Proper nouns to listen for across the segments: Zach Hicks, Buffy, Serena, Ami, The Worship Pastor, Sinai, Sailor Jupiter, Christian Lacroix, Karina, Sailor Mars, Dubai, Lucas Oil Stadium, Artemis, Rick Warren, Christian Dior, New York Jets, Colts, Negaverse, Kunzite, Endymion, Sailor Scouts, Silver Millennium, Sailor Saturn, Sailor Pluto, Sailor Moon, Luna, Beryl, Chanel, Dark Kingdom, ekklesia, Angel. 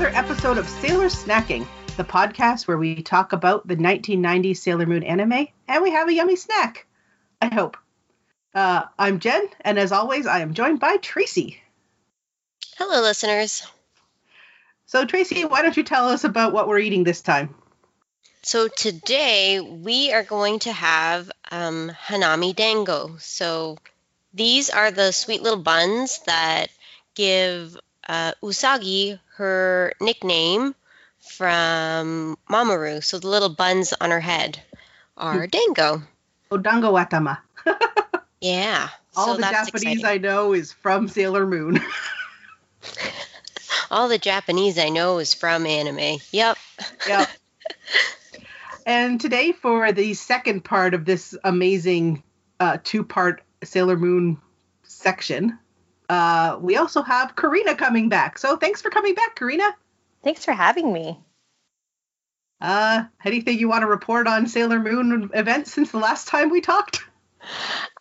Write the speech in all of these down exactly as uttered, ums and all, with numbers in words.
another episode of Sailor Snacking, the podcast where we talk about the nineteen ninety Sailor Moon anime, and we have a yummy snack, I hope. Uh, I'm Jen, and as always, I am joined by Tracy. Hello, listeners. So, Tracy, why don't you tell us about what we're eating this time? So, today, we are going to have um, Hanami Dango. So, these are the sweet little buns that give uh, Usagi her nickname from Mamoru. So, the little buns on her head are Dango. Oh, Dango Watama. Yeah. All so the that's Japanese exciting. I know is from Sailor Moon. All the Japanese I know is from anime. Yep. Yep. And today, for the second part of this amazing uh, two-part Sailor Moon section, uh, we also have Karina coming back. So thanks for coming back, Karina. Thanks for having me. Uh, anything you want to report on Sailor Moon events since the last time we talked?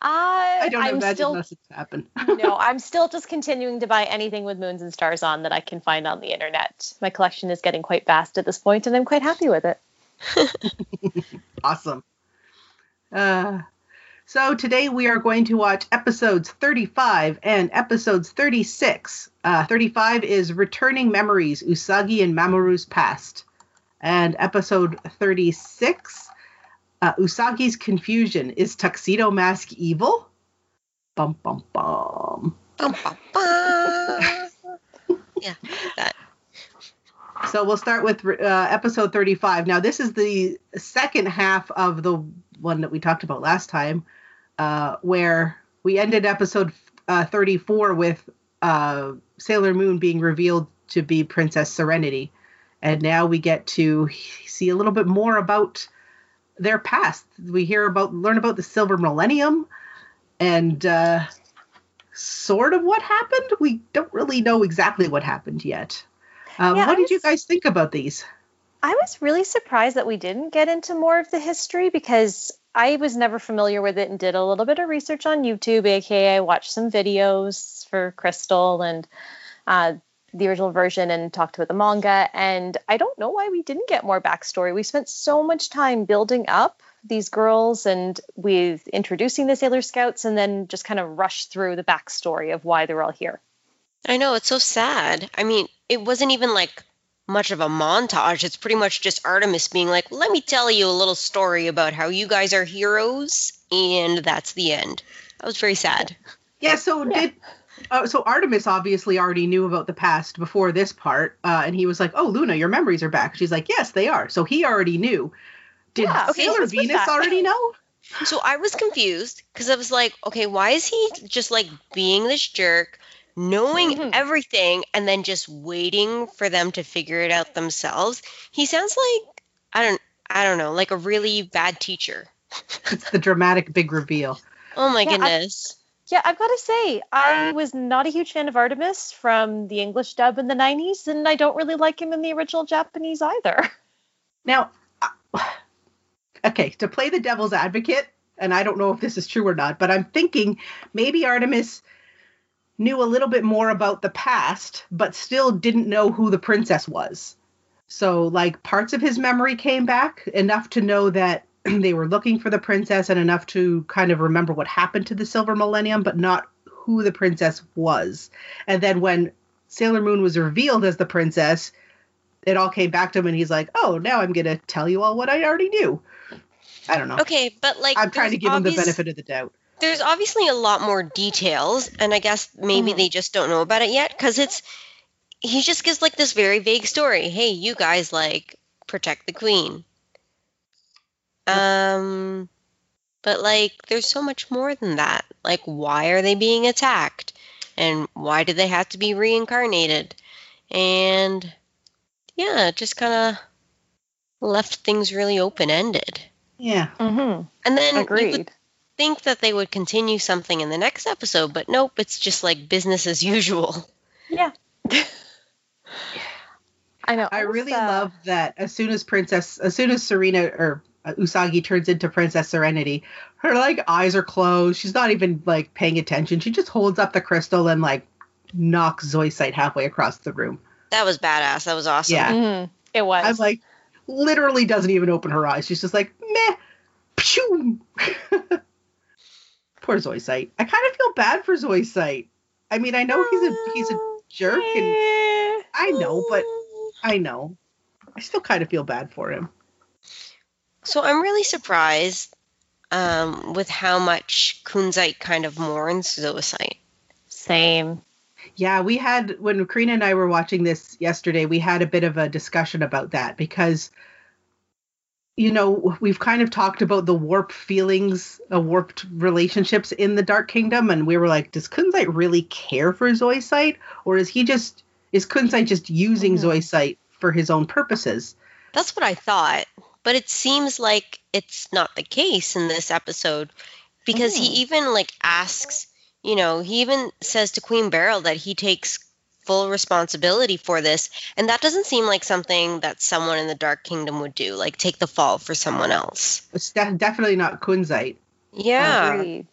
I, I don't I'm imagine still, this has happened. No, I'm still just continuing to buy anything with moons and stars on that I can find on the internet. My collection is getting quite vast at this point, and I'm quite happy with it. Awesome. Uh, so today we are going to watch episodes thirty-five and episodes thirty-six. Uh, thirty-five is Returning Memories, Usagi and Mamoru's Past. And episode thirty-six... Uh, Usagi's Confusion. Is Tuxedo Mask evil? Bum, bum, bum. Bum, bum, bum. Yeah, that. So we'll start with uh, episode thirty-five. Now, this is the second half of the one that we talked about last time, uh, where we ended episode uh, thirty-four with uh, Sailor Moon being revealed to be Princess Serenity. And now we get to see a little bit more about their past. We hear about, learn about the Silver Millennium and uh, sort of what happened. We don't really know exactly what happened yet. Um, yeah, what I did was, you guys think about these? I was really surprised that we didn't get into more of the history because I was never familiar with it and did a little bit of research on YouTube, aka I watched some videos for Crystal and uh, the original version and talked about the manga, and I don't know why we didn't get more backstory. We spent so much time building up these girls and with introducing the Sailor Scouts and then just kind of rushed through the backstory of why they're all here. I know, it's so sad. I mean, it wasn't even like much of a montage. It's pretty much just Artemis being like, let me tell you a little story about how you guys are heroes, and that's the end. That was very sad. Yeah, so yeah. did... Uh, so Artemis obviously already knew about the past before this part, uh, and he was like, oh, Luna, your memories are back. She's like, yes, they are. So he already knew. Did yeah, okay, Sailor Venus already know? So I was confused, because I was like, okay, why is he just, like, being this jerk, knowing mm-hmm. everything, and then just waiting for them to figure it out themselves? He sounds like, I don't, I don't know, like a really bad teacher. It's the dramatic big reveal. Oh, my yeah, goodness. I- Yeah, I've got to say, I was not a huge fan of Artemis from the English dub in the nineties, and I don't really like him in the original Japanese either. Now, okay, to play the devil's advocate, and I don't know if this is true or not, but I'm thinking maybe Artemis knew a little bit more about the past, but still didn't know who the princess was. So, like, parts of his memory came back, enough to know that they were looking for the princess and enough to kind of remember what happened to the Silver Millennium, but not who the princess was. And then when Sailor Moon was revealed as the princess, it all came back to him and he's like, oh, now I'm going to tell you all what I already knew. I don't know. Okay, but like... I'm trying to give obvious, him the benefit of the doubt. There's obviously a lot more details, and I guess maybe mm. they just don't know about it yet, because it's... He just gives like this very vague story. Hey, you guys like protect the queen. Um, but like, there's so much more than that. Like, why are they being attacked? And why do they have to be reincarnated? And yeah, just kind of left things really open-ended. Yeah. Mm-hmm. And then Agreed. You would think that they would continue something in the next episode, but nope, it's just like business as usual. Yeah. I know. I really uh... love that as soon as Princess, as soon as Serena, or Usagi turns into Princess Serenity, her like eyes are closed, she's not even like paying attention, she just holds up the crystal and like knocks Zoisite halfway across the room. That was badass. That was awesome. Yeah. Mm-hmm. It was. I'm like, literally doesn't even open her eyes. She's just like, meh. Poor Zoisite. I kind of feel bad for Zoisite. I mean, I know he's a he's a jerk, and I know, but I know. I still kind of feel bad for him. So I'm really surprised um, with how much Kunzite kind of mourns Zoisite. Same. Yeah, we had, when Karina and I were watching this yesterday, we had a bit of a discussion about that because, you know, we've kind of talked about the warped feelings, uh, warped relationships in the Dark Kingdom, and we were like, does Kunzite really care for Zoisite? Or is he just, is Kunzite just using mm-hmm. Zoisite for his own purposes? That's what I thought, but it seems like it's not the case in this episode because mm. he even, like, asks... You know, he even says to Queen Beryl that he takes full responsibility for this. And that doesn't seem like something that someone in the Dark Kingdom would do, like take the fall for someone else. It's de- definitely not Kunzite. Yeah. Agreed.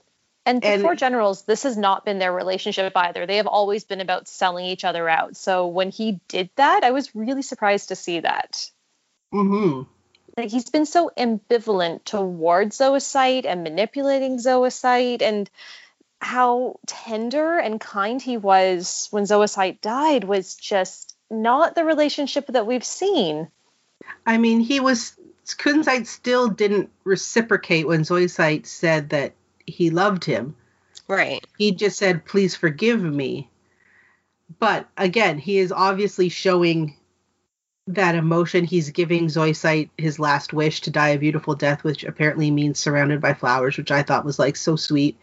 And the and, four generals, this has not been their relationship either. They have always been about selling each other out. So when he did that, I was really surprised to see that. Mm-hmm. Like, he's been so ambivalent towards Zoisite and manipulating Zoisite and... how tender and kind he was when Zoisite died was just not the relationship that we've seen. I mean, he was... Kunzite still didn't reciprocate when Zoisite said that he loved him. Right. He just said, please forgive me. But, again, he is obviously showing that emotion. He's giving Zoisite his last wish to die a beautiful death, which apparently means surrounded by flowers, which I thought was, like, so sweet.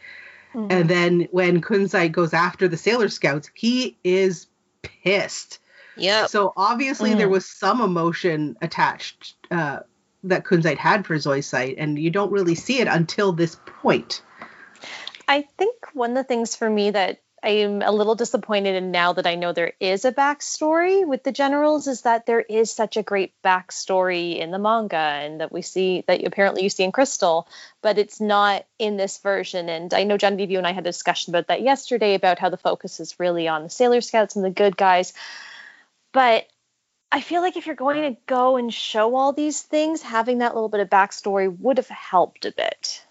Mm-hmm. And then when Kunzite goes after the Sailor Scouts, he is pissed. Yeah. So obviously mm. there was some emotion attached uh, that Kunzite had for Zoisite, and you don't really see it until this point. I think one of the things for me that I am a little disappointed in now that I know there is a backstory with the generals is that there is such a great backstory in the manga and that we see that apparently you see in Crystal, but it's not in this version. And I know Genevieve, you and I had a discussion about that yesterday about how the focus is really on the Sailor Scouts and the good guys. But I feel like if you're going to go and show all these things, having that little bit of backstory would have helped a bit.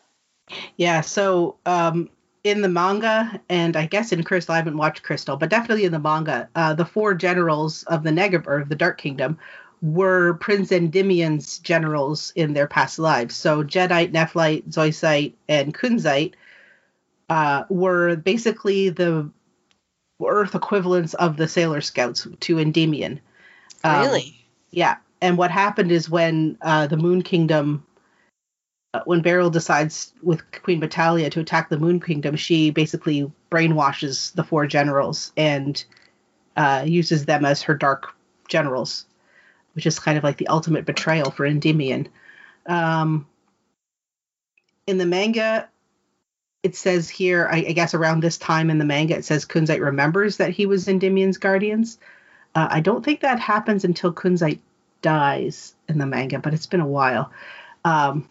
Yeah. So, um, in the manga, and I guess in Crystal, I haven't watched Crystal, but definitely in the manga, uh, the four generals of the Negaverse, the Dark Kingdom, were Prince Endymion's generals in their past lives. So Jedite, Nephrite, Zoisite, and Kunzite uh, were basically the Earth equivalents of the Sailor Scouts to Endymion. Um, really? Yeah. And what happened is when uh, the Moon Kingdom... when Beryl decides with Queen Battalia to attack the Moon Kingdom, she basically brainwashes the four generals and uh, uses them as her dark generals, which is kind of like the ultimate betrayal for Endymion. Um, in the manga, it says here, I, I guess around this time in the manga, it says Kunzite remembers that he was Endymion's guardians. Uh, I don't think that happens until Kunzite dies in the manga, but it's been a while. Um,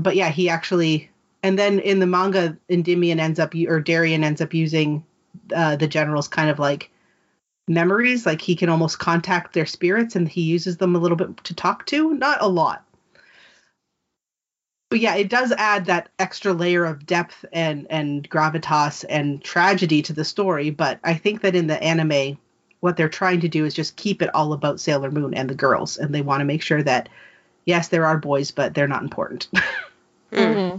But yeah, he actually, and then in the manga, Endymion ends up, or Darien ends up using uh, the general's kind of like memories. Like he can almost contact their spirits and he uses them a little bit to talk to. Not a lot. But yeah, it does add that extra layer of depth and, and gravitas and tragedy to the story. But I think that in the anime, what they're trying to do is just keep it all about Sailor Moon and the girls. And they want to make sure that, yes, there are boys, but they're not important. Mm-hmm.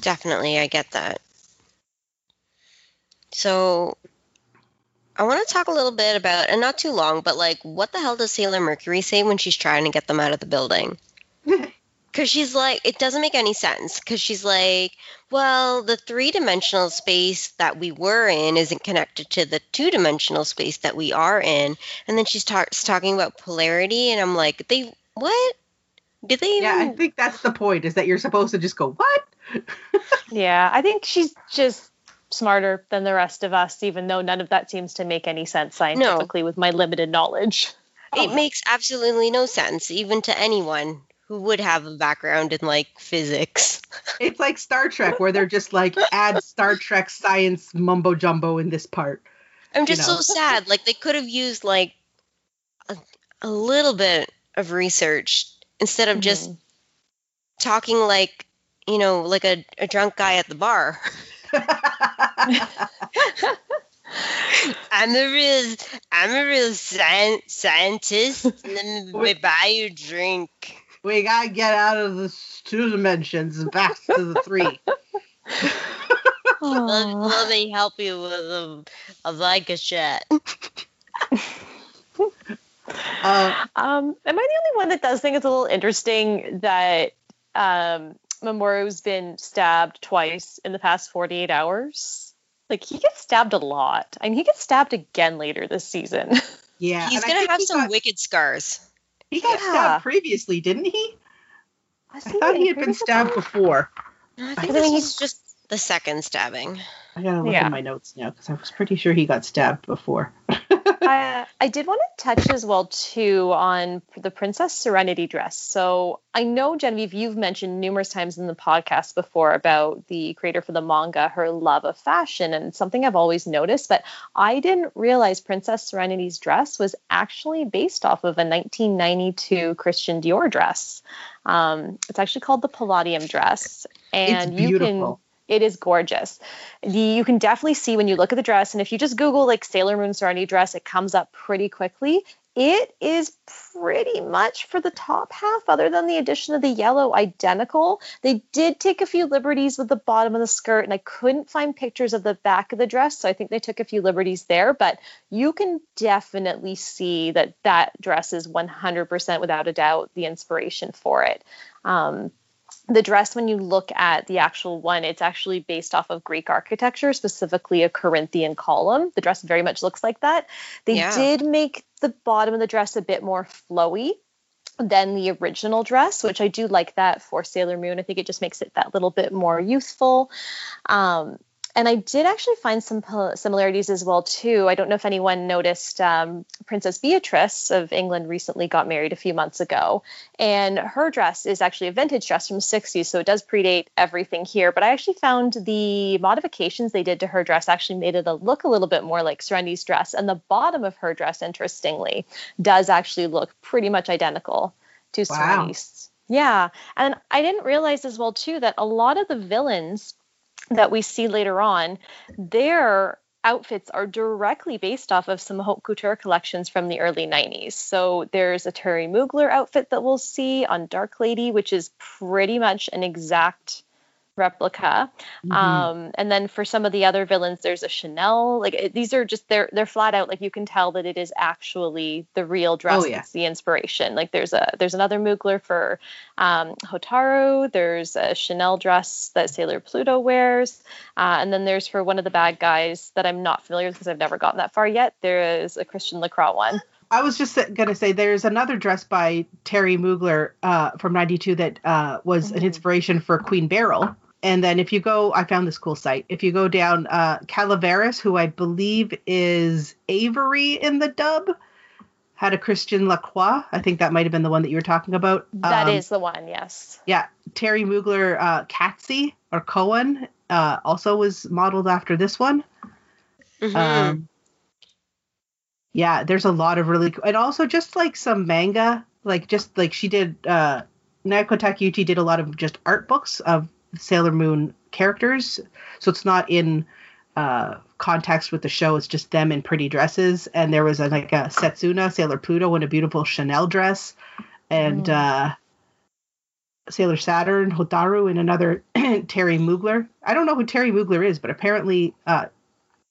Definitely, I get that. So, I want to talk a little bit about, and not too long, but like, what the hell does Sailor Mercury say when she's trying to get them out of the building? Because she's like, it doesn't make any sense, because she's like, well, the three-dimensional space that we were in isn't connected to the two-dimensional space that we are in. And then she starts talking about polarity, and I'm like, they, what? Did they even... Yeah, I think that's the point, is that you're supposed to just go, what? Yeah, I think she's just smarter than the rest of us, even though none of that seems to make any sense scientifically no. with my limited knowledge. It oh. makes absolutely no sense, even to anyone who would have a background in, like, physics. It's like Star Trek, where they're just like, add Star Trek science mumbo-jumbo in this part. I'm just you know? so sad. Like, they could have used, like, a, a little bit of research instead of mm-hmm. just talking like, you know, like a, a drunk guy at the bar. I'm a real, I'm a real sci- scientist, and we buy you a drink. We gotta get out of the two dimensions and back to the three. let, let me help you with a, a vodka shot. uh, um, am I the only one that does think it's a little interesting that um, Mamoru's been stabbed twice in the past forty-eight hours? Like, he gets stabbed a lot. I mean, he gets stabbed again later this season. Yeah. He's going to have some got, wicked scars. He got yeah. stabbed previously, didn't he? I, I thought he had been stabbed time? before. No, I think I this was he's just the second stabbing. I gotta look yeah. at my notes now, because I was pretty sure he got stabbed before. I, I did want to touch as well, too, on the Princess Serenity dress. So I know, Genevieve, you've mentioned numerous times in the podcast before about the creator for the manga, her love of fashion, and it's something I've always noticed, but I didn't realize Princess Serenity's dress was actually based off of a nineteen ninety-two Christian Dior dress. Um, it's actually called the Palladium dress. And it's beautiful. You can... It is gorgeous. The, you can definitely see when you look at the dress, and if you just Google like Sailor Moon Serenity dress, it comes up pretty quickly. It is pretty much for the top half, other than the addition of the yellow, identical. They did take a few liberties with the bottom of the skirt, and I couldn't find pictures of the back of the dress, so I think they took a few liberties there. But you can definitely see that that dress is one hundred percent, without a doubt, the inspiration for it. Um, The dress, when you look at the actual one, it's actually based off of Greek architecture, specifically a Corinthian column. The dress very much looks like that. They yeah. did make the bottom of the dress a bit more flowy than the original dress, which I do like that for Sailor Moon. I think it just makes it that little bit more youthful. Um, and I did actually find some similarities as well, too. I don't know if anyone noticed um, Princess Beatrice of England recently got married a few months ago. And her dress is actually a vintage dress from the sixties, so it does predate everything here. But I actually found the modifications they did to her dress actually made it a look a little bit more like Serenity's dress. And the bottom of her dress, interestingly, does actually look pretty much identical to wow. Serenity's. Yeah. And I didn't realize as well, too, that a lot of the villains that we see later on, their outfits are directly based off of some haute couture collections from the early nineties. So there's a Thierry Mugler outfit that we'll see on Dark Lady, which is pretty much an exact replica. Mm-hmm. Um, and then for some of the other villains, there's a Chanel. Like it, these are just, they're, they're flat out. Like you can tell that it is actually the real dress. Oh, yeah. That's the inspiration. Like there's a, there's another Mugler for um, Hotaru. There's a Chanel dress that Sailor Pluto wears. Uh, and then there's for one of the bad guys that I'm not familiar with because I've never gotten that far yet. There is a Christian Lacroix one. I was just going to say there's another dress by Thierry Mugler uh, from ninety-two that uh, was mm-hmm. an inspiration for Queen Beryl. And then if you go, I found this cool site. If you go down, uh, Calaveras, who I believe is Avery in the dub, had a Christian Lacroix. I think that might have been the one that you were talking about. That um, is the one, yes. Yeah. Thierry Mugler, uh, Katsy or Cohen uh, also was modeled after this one. Mm-hmm. Um, yeah, there's a lot of really cool. And also just like some manga, like just like she did, uh, Naoko Takeuchi did a lot of just art books of Sailor Moon characters, so it's not in uh context with the show, it's just them in pretty dresses. And there was a, like a Setsuna Sailor Pluto in a beautiful Chanel dress, and mm. uh Sailor Saturn Hotaru in another Thierry Mugler. I don't know who Thierry Mugler is, but apparently uh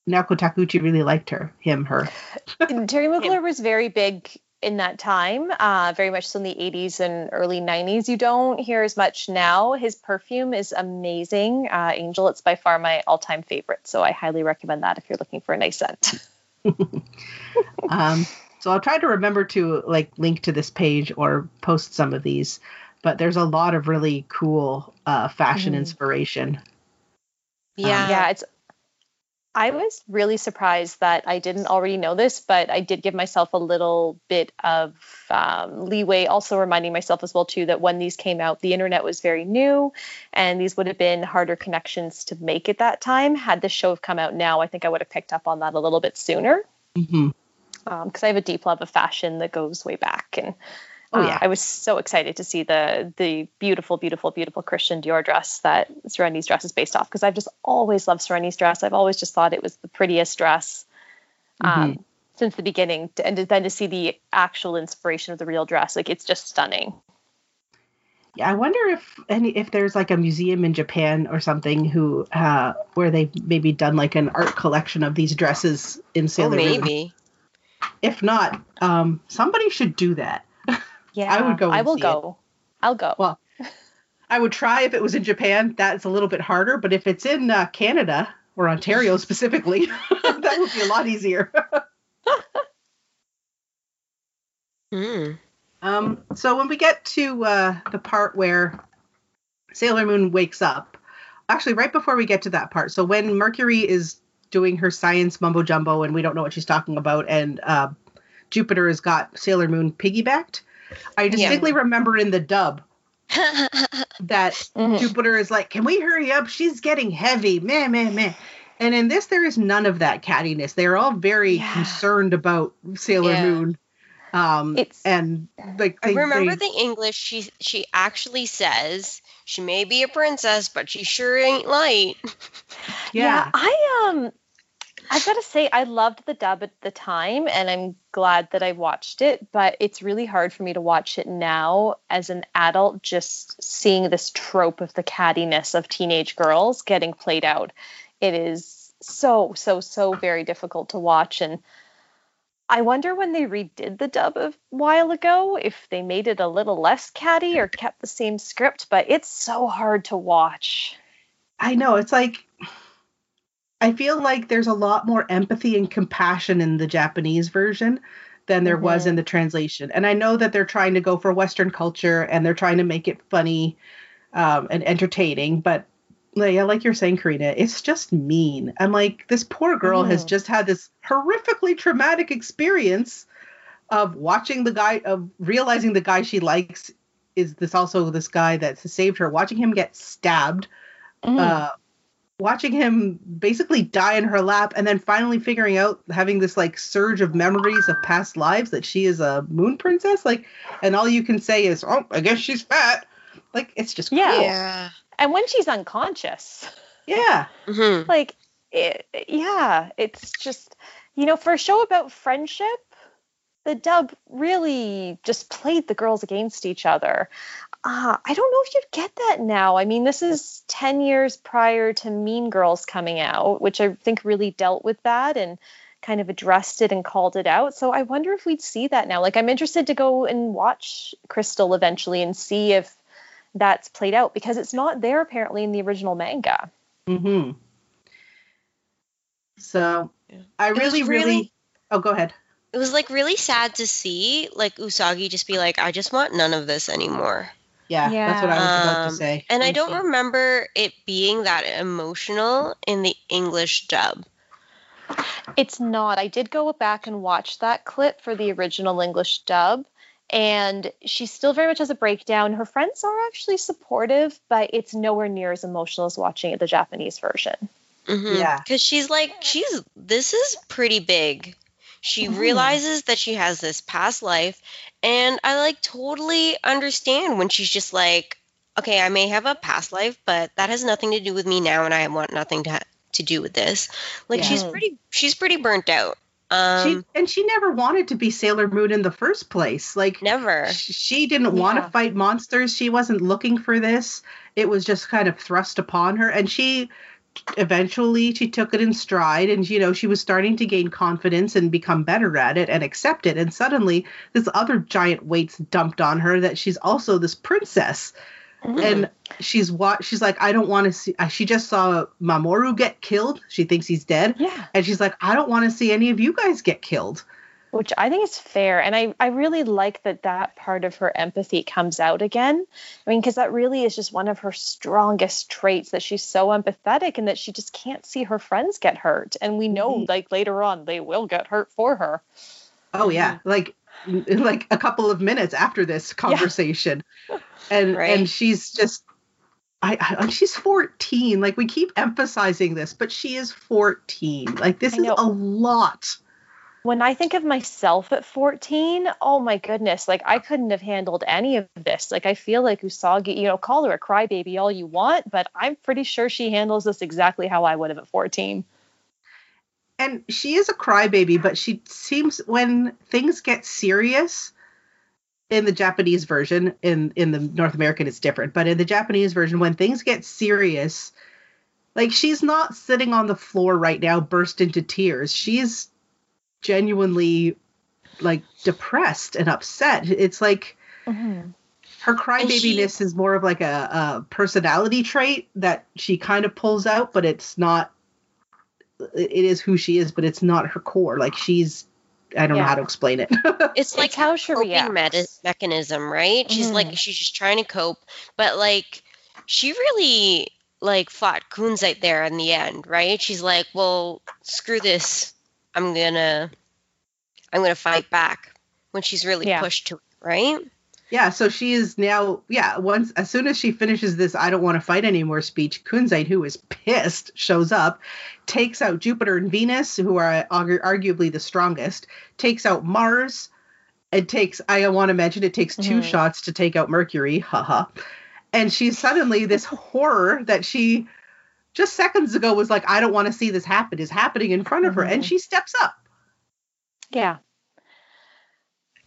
Naoko Takeuchi really liked her him her Thierry Mugler was very big in that time, uh, very much so in the eighties and early nineties. You don't hear as much now. His perfume is amazing. Uh, Angel, it's by far my all-time favorite, so I highly recommend that if you're looking for a nice scent. um, so I'll try to remember to like link to this page or post some of these, but there's a lot of really cool uh, fashion mm. inspiration. Yeah, um, yeah, it's I was really surprised that I didn't already know this, but I did give myself a little bit of um, leeway, also reminding myself as well, too, that when these came out, the internet was very new, and these would have been harder connections to make at that time. Had this show come out now, I think I would have picked up on that a little bit sooner, because mm-hmm. um, I have a deep love of fashion that goes way back. And uh, oh, yeah. I was so excited to see the the beautiful, beautiful, beautiful Christian Dior dress that Serenity's dress is based off, because I've just always loved Serenity's dress. I've always just thought it was the prettiest dress um, mm-hmm. since the beginning. And then to see the actual inspiration of the real dress, like, it's just stunning. Yeah, I wonder if any if there's like a museum in Japan or something who uh, where they've maybe done like an art collection of these dresses in Sailor Moon. Oh, maybe. If not, um, somebody should do that. Yeah, I would go. I will go. It. I'll go. Well, I would try if it was in Japan. That's a little bit harder. But if it's in uh, Canada or Ontario specifically, that would be a lot easier. mm. Um. So when we get to uh, the part where Sailor Moon wakes up, actually right before we get to that part, so when Mercury is doing her science mumbo jumbo and we don't know what she's talking about, and uh, Jupiter has got Sailor Moon piggybacked. I distinctly yeah. remember in the dub that mm-hmm. Jupiter is like, can we hurry up? She's getting heavy. Meh, meh, meh. And in this, there is none of that cattiness. They're all very yeah. concerned about Sailor yeah. Moon. Um, it's, and like, they, I remember they, the English. She she actually says she may be a princess, but she sure ain't light. yeah. yeah, I um, I've got to say, I loved the dub at the time, and I'm glad that I watched it, but it's really hard for me to watch it now as an adult, just seeing this trope of the cattiness of teenage girls getting played out. It is so, so, so very difficult to watch, and I wonder when they redid the dub a while ago, if they made it a little less catty or kept the same script, but it's so hard to watch. I know, it's like... I feel like there's a lot more empathy and compassion in the Japanese version than there mm-hmm. was in the translation. And I know that they're trying to go for Western culture and they're trying to make it funny um, and entertaining. But yeah, like you're saying, Karina, it's just mean. I'm like, this poor girl mm. has just had this horrifically traumatic experience of watching the guy, of realizing the guy she likes is this also this guy that saved her, watching him get stabbed, mm. uh, watching him basically die in her lap, and then finally figuring out, having this like surge of memories of past lives that she is a moon princess, like, and all you can say is, oh, I guess she's fat. Like, it's just yeah. yeah. And when she's unconscious. Yeah. Mm-hmm. Like, it, yeah, it's just, you know, for a show about friendship, the dub really just played the girls against each other. Uh, I don't know if you'd get that now. I mean, this is ten years prior to Mean Girls coming out, which I think really dealt with that and kind of addressed it and called it out. So I wonder if we'd see that now. Like, I'm interested to go and watch Crystal eventually and see if that's played out, because it's not there apparently in the original manga. Mm-hmm. So yeah. I really, really, really... Oh, go ahead. It was, like, really sad to see, like, Usagi just be like, I just want none of this anymore. Yeah, yeah, that's what I was about um, to say. And I don't sure. remember it being that emotional in the English dub. It's not. I did go back and watch that clip for the original English dub, and she still very much has a breakdown. Her friends are actually supportive, but it's nowhere near as emotional as watching the Japanese version. Mm-hmm. Yeah. Because she's like, she's this is pretty big. She mm. realizes that she has this past life, and I, like, totally understand when she's just like, okay, I may have a past life, but that has nothing to do with me now, and I want nothing to ha- to do with this. Like, yeah. she's pretty she's pretty burnt out. Um, she, and she never wanted to be Sailor Moon in the first place. Like, never. Sh- she didn't yeah. want to fight monsters. She wasn't looking for this. It was just kind of thrust upon her, and she... eventually she took it in stride, and, you know, she was starting to gain confidence and become better at it and accept it. And suddenly this other giant weight's dumped on her that she's also this princess. Mm-hmm. And she's what she's like, I don't want to see, she just saw Mamoru get killed. She thinks he's dead. Yeah. And she's like, I don't want to see any of you guys get killed. which I think is fair. And I, I really like that that part of her empathy comes out again. I mean, because that really is just one of her strongest traits, that she's so empathetic and that she just can't see her friends get hurt. And we know, mm-hmm. like, later on, they will get hurt for her. Oh, yeah. Like, like a couple of minutes after this conversation. Yeah. and right. and she's just, I, I she's fourteen. Like, we keep emphasizing this, but she is fourteen. Like, this is a lot. When I think of myself at fourteen, oh my goodness, like I couldn't have handled any of this. Like I feel like Usagi, you know, call her a crybaby all you want, but I'm pretty sure she handles this exactly how I would have at fourteen. And she is a crybaby, but she seems, when things get serious in the Japanese version, in, in the North American it's different, but in the Japanese version, when things get serious, like she's not sitting on the floor right now, burst into tears. She's genuinely like depressed and upset. It's like mm-hmm. her crybabiness is more of like a, a personality trait that she kind of pulls out, but it's not, it is who she is, but it's not her core. Like she's, I don't yeah. know how to explain it. It's like it's how she reacts. Mechanism, right? She's mm. like, she's just trying to cope, but like she really like fought Kunzite there in the end, right? She's like, well, screw this. I'm gonna, I'm gonna fight back when she's really yeah. pushed to it, right? Yeah. So she is now, yeah. Once, as soon as she finishes this, I don't want to fight anymore speech, Kunzite, who is pissed, shows up, takes out Jupiter and Venus, who are argu- arguably the strongest, takes out Mars, and takes. I want to mention it takes two mm-hmm. shots to take out Mercury. Haha. And she's suddenly this horror that she. Just seconds ago was like, I don't want to see this happen, is happening in front of her. Mm-hmm. And she steps up. Yeah.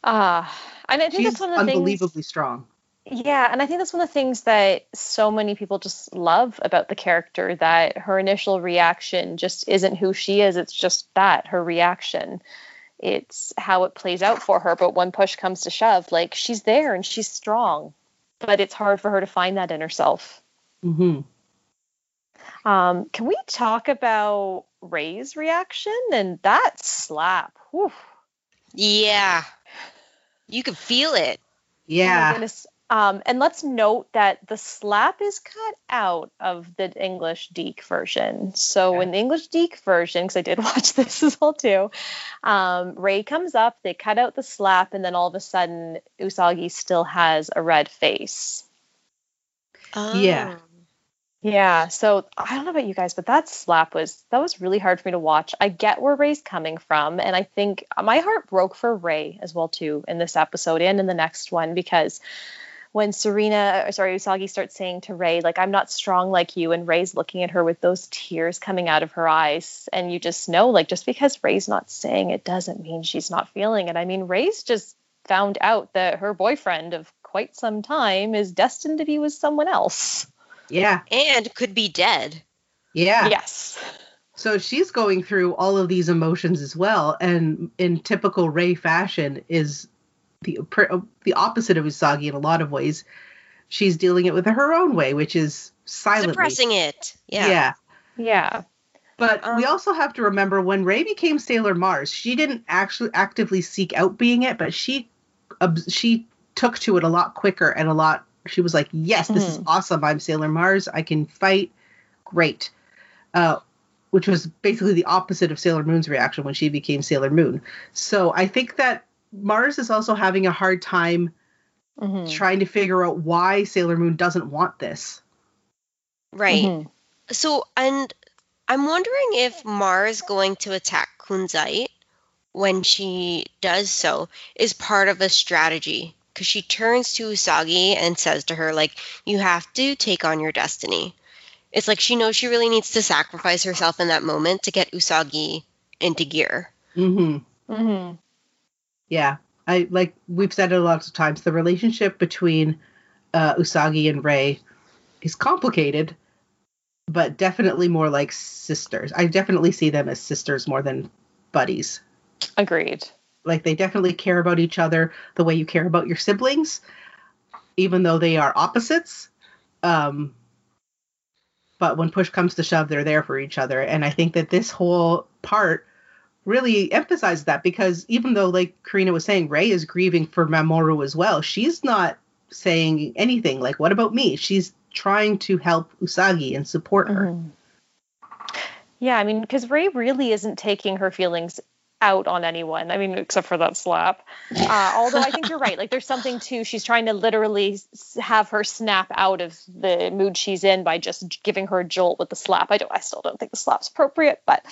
Uh, and I think She's that's one of the things. Unbelievably strong. Yeah. And I think that's one of the things that so many people just love about the character, that her initial reaction just isn't who she is. It's just that, her reaction. It's how it plays out for her. But when push comes to shove, like she's there and she's strong, but it's hard for her to find that in herself. Mm-hmm. Um, can we talk about Rei's reaction and that slap? Whew. Yeah, you can feel it. Yeah. Oh my um, and let's note that the slap is cut out of the English Deke version. So okay. in the English Deke version, because I did watch this as well too, um, Rei comes up, they cut out the slap, and then all of a sudden Usagi still has a red face. Oh. Yeah. Yeah, so I don't know about you guys, but that slap was, that was really hard for me to watch. I get where Rei's coming from, and I think my heart broke for Rei as well, too, in this episode and in the next one, because when Serena, or sorry, Usagi starts saying to Rei, like, I'm not strong like you, and Rei's looking at her with those tears coming out of her eyes, and you just know, like, just because Rei's not saying it doesn't mean she's not feeling it. I mean, Rei's just found out that her boyfriend of quite some time is destined to be with someone else. Yeah. And could be dead. Yeah. Yes. So she's going through all of these emotions as well. And in typical Rei fashion is the the opposite of Usagi in a lot of ways. She's dealing it with her own way, which is silently. Suppressing it. Yeah. Yeah. Yeah. But um, we also have to remember when Rei became Sailor Mars, she didn't actually actively seek out being it, but she she took to it a lot quicker and a lot. She was like, yes, this mm-hmm. is awesome. I'm Sailor Mars. I can fight. Great. Uh, which was basically the opposite of Sailor Moon's reaction when she became Sailor Moon. So I think that Mars is also having a hard time mm-hmm. trying to figure out why Sailor Moon doesn't want this. Right. Mm-hmm. So, and I'm wondering if Mars going to attack Kunzite when she does so is part of a strategy. Because she turns to Usagi and says to her, like, you have to take on your destiny. It's like she knows she really needs to sacrifice herself in that moment to get Usagi into gear. Mm-hmm. Mm-hmm. Yeah. I like, we've said it lots of times. The relationship between uh, Usagi and Rei is complicated, but definitely more like sisters. I definitely see them as sisters more than buddies. Agreed. Like, they definitely care about each other the way you care about your siblings, even though they are opposites. Um, but when push comes to shove, they're there for each other. And I think that this whole part, really emphasizes that, because even though, like Karina was saying, Rei is grieving for Mamoru as well, she's not saying anything like, what about me? She's trying to help Usagi and support her. Mm-hmm. Yeah, I mean, because Rei really isn't taking her feelings out on anyone. I mean, except for that slap. Uh, although I think you're right. Like, there's something too. She's trying to literally have her snap out of the mood she's in by just giving her a jolt with the slap. I don't. I still don't think the slap's appropriate, but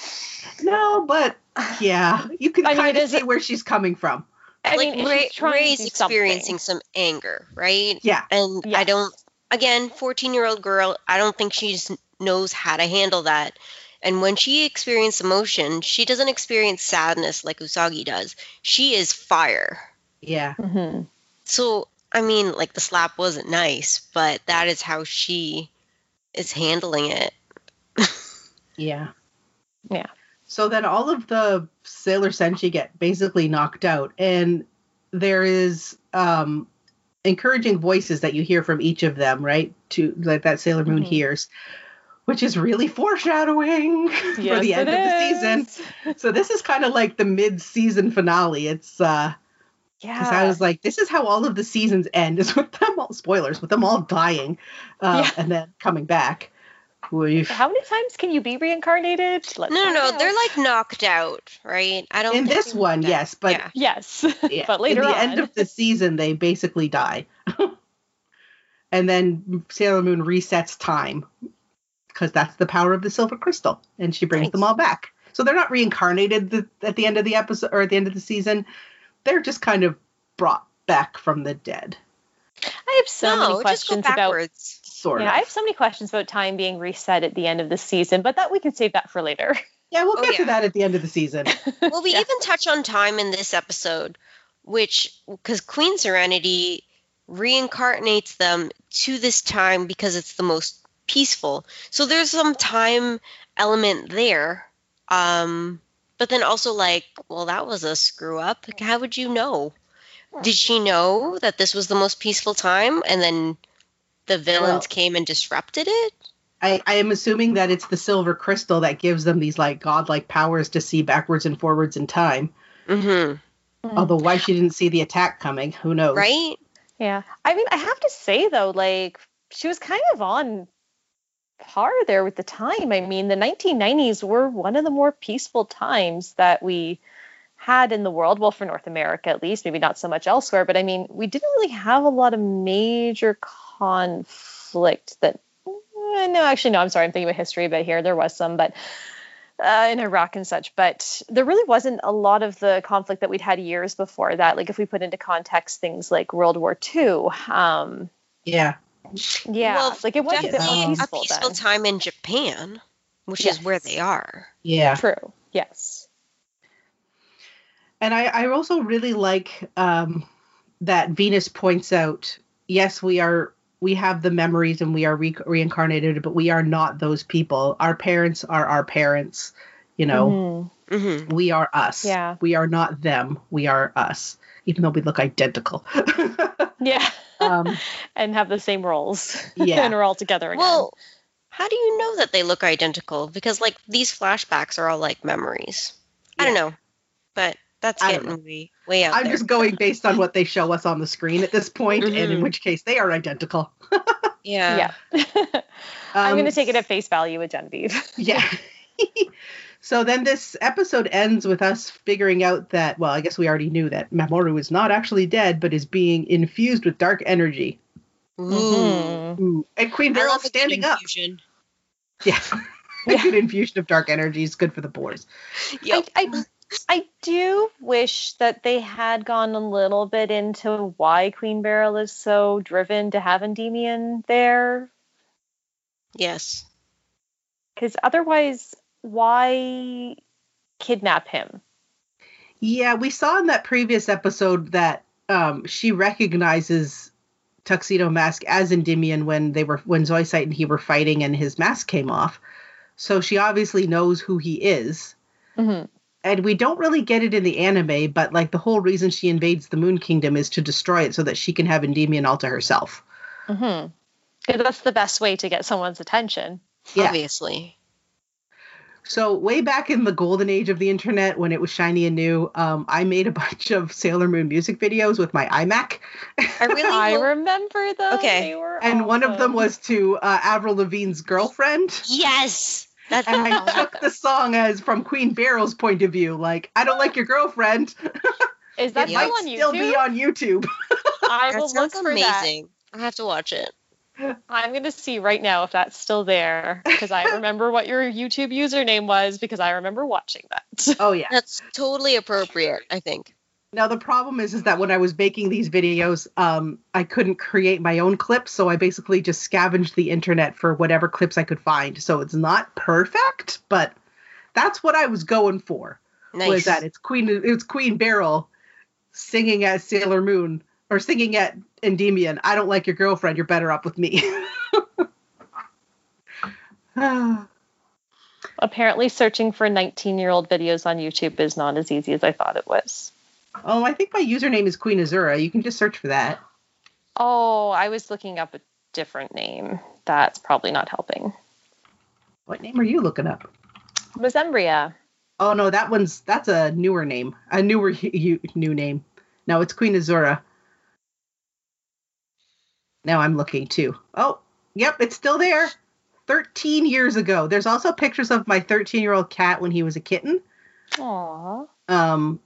no. But yeah, you can I kind mean, of see where she's coming from. I like, mean, Rei, Rei's experiencing something. some anger, right? Yeah, and yeah. I don't. Again, fourteen-year-old girl. I don't think she just knows how to handle that. And when she experiences emotion, she doesn't experience sadness like Usagi does. She is fire. Yeah. Mm-hmm. So, I mean, like, the slap wasn't nice, but that is how she is handling it. Yeah. Yeah. So then all of the Sailor Senshi get basically knocked out. And there is um, encouraging voices that you hear from each of them, right? To like that Sailor Moon mm-hmm. hears. Which is really foreshadowing yes, for the end of the is. season. So this is kind of like the mid-season finale. It's uh, yeah. Because I was like, this is how all of the seasons end, is with them all spoilers, with them all dying, uh, yeah. and then coming back. We've... How many times can you be reincarnated? Let's no, no, no. They're like knocked out, right? I don't. In think this one, yes, but yeah. yes, yeah. but later in the on. end of the season, they basically die, and then Sailor Moon resets time. Because that's the power of the silver crystal. And she brings nice. them all back. So they're not reincarnated the, at the end of the episode or at the end of the season. They're just kind of brought back from the dead. I have so no, many questions about sort yeah, of. I have so many questions about time being reset at the end of the season, but that we can save that for later. Yeah, we'll oh, get yeah. to that at the end of the season. Well, we yeah. even touch on time in this episode, which because Queen Serenity reincarnates them to this time because it's the most peaceful. So there's some time element there. Um, but then also like, well, that was a screw up. Like, how would you know? Did she know that this was the most peaceful time and then the villains oh. came and disrupted it? I, I am assuming that it's the silver crystal that gives them these like godlike powers to see backwards and forwards in time. Mm-hmm. Mm. Although why she didn't see the attack coming, who knows? Right? Yeah. I mean, I have to say though, like she was kind of on par there with the time. I mean, the nineteen nineties were one of the more peaceful times that we had in the world. Well, for North America, at least, maybe not so much elsewhere. But I mean, we didn't really have a lot of major conflict that, no, actually, no, I'm sorry. I'm thinking about history, but here there was some, but uh, in Iraq and such. But there really wasn't a lot of the conflict that we'd had years before that. Like if we put into context things like World War Two. Um, yeah. Yeah, well, like it was a, bit more peaceful a peaceful then. time in Japan, which yes. is where they are. Yeah, true. Yes, and I, I also really like um, that Venus points out. Yes, we are. We have the memories, and we are re- reincarnated, but we are not those people. Our parents are our parents. You know, mm-hmm. we are us. Yeah, we are not them. We are us, even though we look identical. Yeah. Um, and have the same roles. Yeah. And are all together again. Well, how do you know that they look identical? Because, like, these flashbacks are all, like, memories. Yeah. I don't know. But that's I getting way, way out I'm there. Just going based on what they show us on the screen at this point, mm-hmm. and in which case they are identical. Yeah. Yeah. um, I'm going to take it at face value with Genevieve. Yeah. So then this episode ends with us figuring out that, well, I guess we already knew that Mamoru is not actually dead, but is being infused with dark energy. Mm-hmm. Ooh. And Queen Beryl standing up. Yeah. A yeah. good infusion of dark energy is good for the boys. Yep. I, I I do wish that they had gone a little bit into why Queen Beryl is so driven to have Endymion there. Yes. Because otherwise... why kidnap him? Yeah, we saw in that previous episode that um, she recognizes Tuxedo Mask as Endymion when they were when Zoisite and he were fighting and his mask came off. So she obviously knows who he is. Mm-hmm. And we don't really get it in the anime, but like the whole reason she invades the Moon Kingdom is to destroy it so that she can have Endymion all to herself. Mm-hmm. That's the best way to get someone's attention. Yeah. Obviously. So way back in the golden age of the internet, when it was shiny and new, um, I made a bunch of Sailor Moon music videos with my iMac. I really I remember those. Okay. They were and awesome. One of them was to uh, Avril Lavigne's Girlfriend. Yes. That's and I took the song as from Queen Beryl's point of view. Like, I don't like your girlfriend. Is that it might on still YouTube? Be on YouTube. I will that look for amazing. That. I have to watch it. I'm going to see right now if that's still there, because I remember what your YouTube username was, because I remember watching that. Oh, yeah. That's totally appropriate, I think. Now, the problem is, is that when I was making these videos, um, I couldn't create my own clips, so I basically just scavenged the internet for whatever clips I could find. So it's not perfect, but that's what I was going for. Nice. Was that it's Queen, it's Queen Beryl singing as Sailor Moon, or singing at Endymion, I don't like your girlfriend, you're better up with me. Apparently searching for nineteen-year-old videos on YouTube is not as easy as I thought it was. Oh, I think my username is Queen Azura. You can just search for that. Oh, I was looking up a different name. That's probably not helping. What name are you looking up? Mazembria. Oh, no, that one's, that's a newer name. A newer new name. No, it's Queen Azura. Now I'm looking too. Oh, yep, it's still there. thirteen years ago. There's also pictures of my thirteen-year-old cat when he was a kitten. Aww. Um,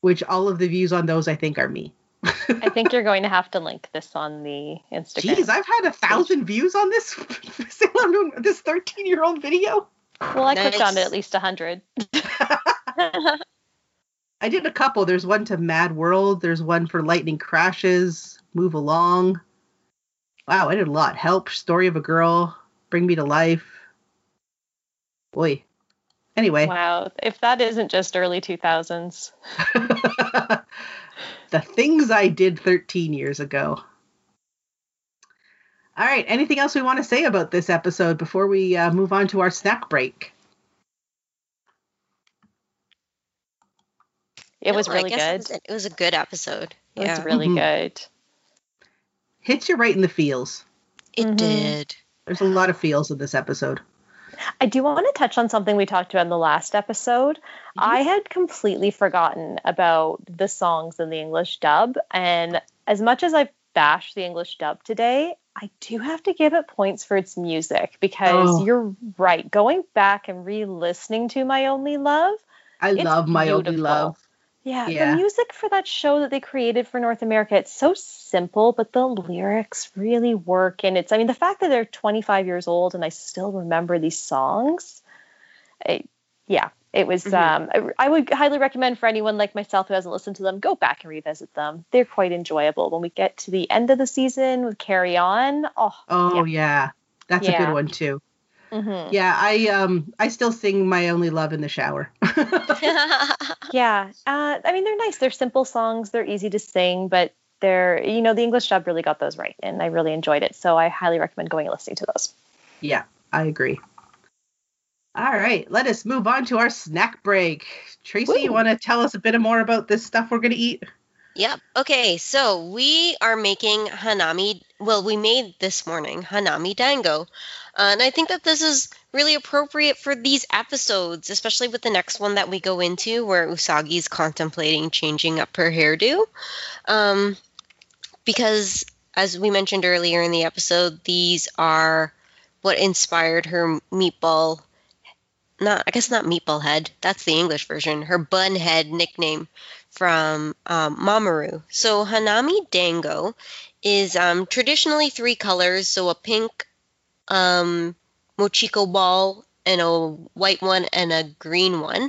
which all of the views on those, I think, are me. I think you're going to have to link this on the Instagram. Jeez, I've had a thousand views on this Sailor Moon, this thirteen-year-old video. Well, I nice. clicked on it at least one hundred. I did a couple. There's one to Mad World. There's one for Lightning Crashes. Move Along. Wow, I did a lot. Help, Story of a Girl, Bring Me to Life. Boy. Anyway. Wow, if that isn't just early two thousands. The things I did thirteen years ago. All right, anything else we want to say about this episode before we uh, move on to our snack break? It no, was really good. It was, it was a good episode. It yeah. was really mm-hmm. good. Hits you right in the feels. It mm-hmm. did. There's a lot of feels in this episode. I do want to touch on something we talked about in the last episode. Mm-hmm. I had completely forgotten about the songs in the English dub. And as much as I bashed the English dub today, I do have to give it points for its music. Because oh. you're right. Going back and re-listening to My Only Love. I love My beautiful. Only Love. Yeah, yeah, the music for that show that they created for North America, it's so simple, but the lyrics really work. And it's, I mean, the fact that they're twenty-five years old and I still remember these songs. It, yeah, it was, mm-hmm. um, I, I would highly recommend for anyone like myself who hasn't listened to them, go back and revisit them. They're quite enjoyable. When we get to the end of the season with Carry On. Oh, oh yeah. yeah. That's yeah. a good one, too. Mm-hmm. Yeah, I um I still sing My Only Love in the shower. yeah, uh, I mean, they're nice. They're simple songs. They're easy to sing, but they're, you know, the English dub really got those right, and I really enjoyed it. So I highly recommend going and listening to those. Yeah, I agree. All right, let us move on to our snack break. Tracy, Woo. you want to tell us a bit more about this stuff we're going to eat? Yep. Okay, so we are making Hanami, well, we made this morning Hanami Dango. Uh, and I think that this is really appropriate for these episodes, especially with the next one that we go into where Usagi's contemplating changing up her hairdo. Um, because, as we mentioned earlier in the episode, these are what inspired her meatball, not I guess not meatball head, that's the English version, her bun head nickname from um, Mamoru. So Hanami Dango is um, traditionally three colors, so a pink um, mochiko ball and a white one and a green one.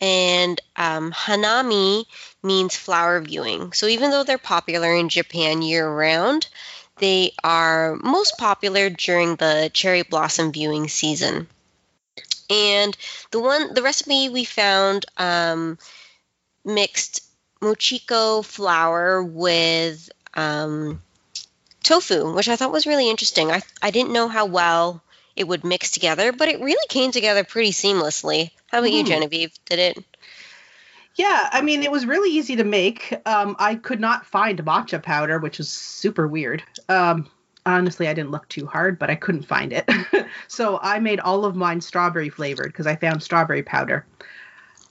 And um, Hanami means flower viewing. So even though they're popular in Japan year-round, they are most popular during the cherry blossom viewing season. And the one, the recipe we found um, mixed mochiko flour with um, tofu, which I thought was really interesting. I, I didn't know how well it would mix together, but it really came together pretty seamlessly. How about mm. you, Genevieve? Did it? Yeah, I mean, it was really easy to make. Um, I could not find matcha powder, which was super weird. Um, honestly, I didn't look too hard, but I couldn't find it. So I made all of mine strawberry flavored because I found strawberry powder.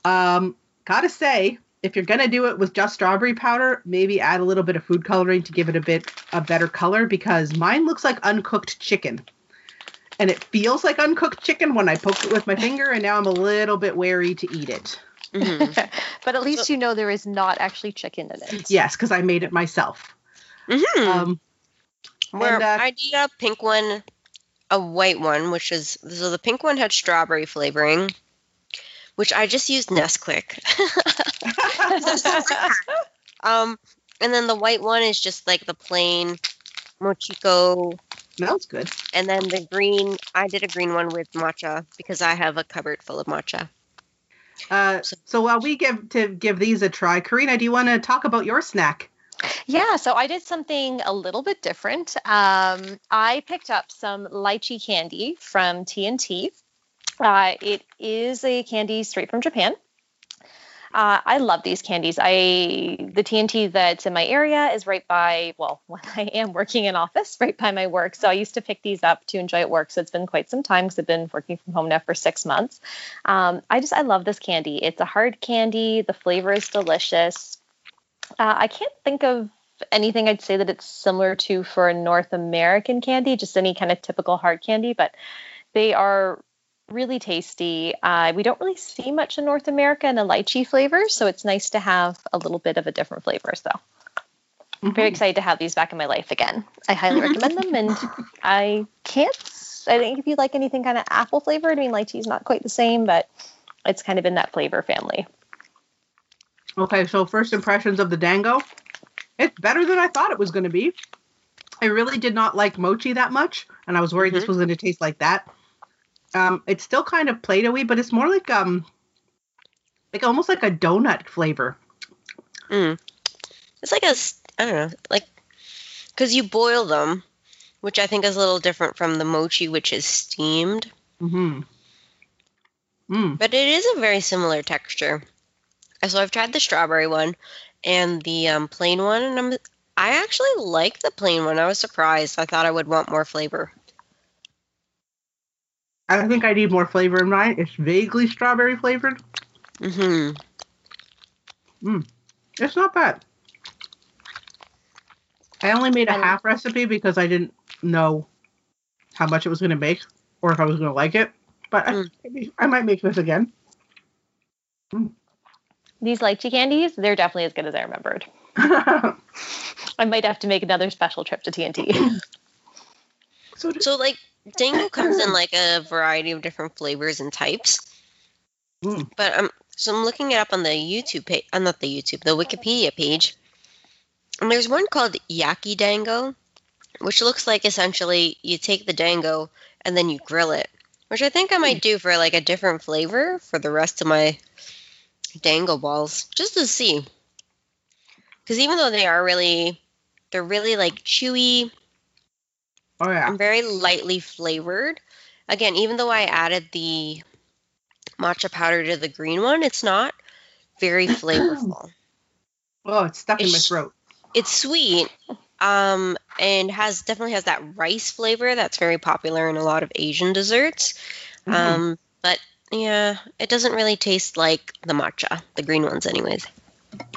Um, gotta say, if you're going to do it with just strawberry powder, maybe add a little bit of food coloring to give it a bit a better color, because mine looks like uncooked chicken. And it feels like uncooked chicken when I poked it with my finger, and now I'm a little bit wary to eat it. Mm-hmm. But at least you know there is not actually chicken in it. Yes, because I made it myself. Mm-hmm. Um, Where and, uh, I did a pink one, a white one, which is, so the pink one had strawberry flavoring, which I just used Nesquik. um, and then the white one is just like the plain Mochiko. Smells good. And then the green, I did a green one with matcha because I have a cupboard full of matcha. Uh, so, so while we give to give these a try, Karina, do you want to talk about your snack? Yeah, so I did something a little bit different. Um, I picked up some lychee candy from T N T. Uh, it is a candy straight from Japan. Uh, I love these candies. I the T N T that's in my area is right by, well, when I am working in office, right by my work. So I used to pick these up to enjoy at work. So it's been quite some time because I've been working from home now for six months. Um, I just, I love this candy. It's a hard candy. The flavor is delicious. Uh, I can't think of anything I'd say that it's similar to for a North American candy, just any kind of typical hard candy, but they are really tasty. Uh, we don't really see much in North America in a lychee flavor, so it's nice to have a little bit of a different flavor. So I'm very mm-hmm. excited to have these back in my life again. I highly recommend them, and I can't, I think if you like anything kind of apple flavored, I mean, lychee is not quite the same, but it's kind of in that flavor family. Okay, so first impressions of the dango. It's better than I thought it was going to be. I really did not like mochi that much, and I was worried mm-hmm. this was going to taste like that. Um, it's still kind of Play-Doh-y, but it's more like um, like almost like a donut flavor. Mm. It's like a, I don't know, like, because you boil them, which I think is a little different from the mochi, which is steamed. Mm-hmm. Mm. But it is a very similar texture. So I've tried the strawberry one and the um, plain one, and I'm, I actually like the plain one. I was surprised. I thought I would want more flavor. I think I need more flavor in mine. It's vaguely strawberry flavored. Mm-hmm. Mm. It's not bad. I only made a half recipe because I didn't know how much it was going to make or if I was going to like it. But mm. I, I might make this again. Mm. These lychee candies, they're definitely as good as I remembered. I might have to make another special trip to T N T. so, so, like, dango comes in like a variety of different flavors and types, mm. but um, so I'm looking it up on the YouTube page. Uh, not the YouTube, the Wikipedia page. And there's one called Yaki Dango, which looks like essentially you take the dango and then you grill it, which I think I might do for like a different flavor for the rest of my dango balls, just to see. Because even though they are really, they're really like chewy. Oh, yeah. I'm very lightly flavored. Again, even though I added the matcha powder to the green one, it's not very flavorful. Oh, it's stuck it's, in my throat. It's sweet, um, and has definitely has that rice flavor that's very popular in a lot of Asian desserts. Mm-hmm. Um, but, yeah, it doesn't really taste like the matcha, the green ones anyways.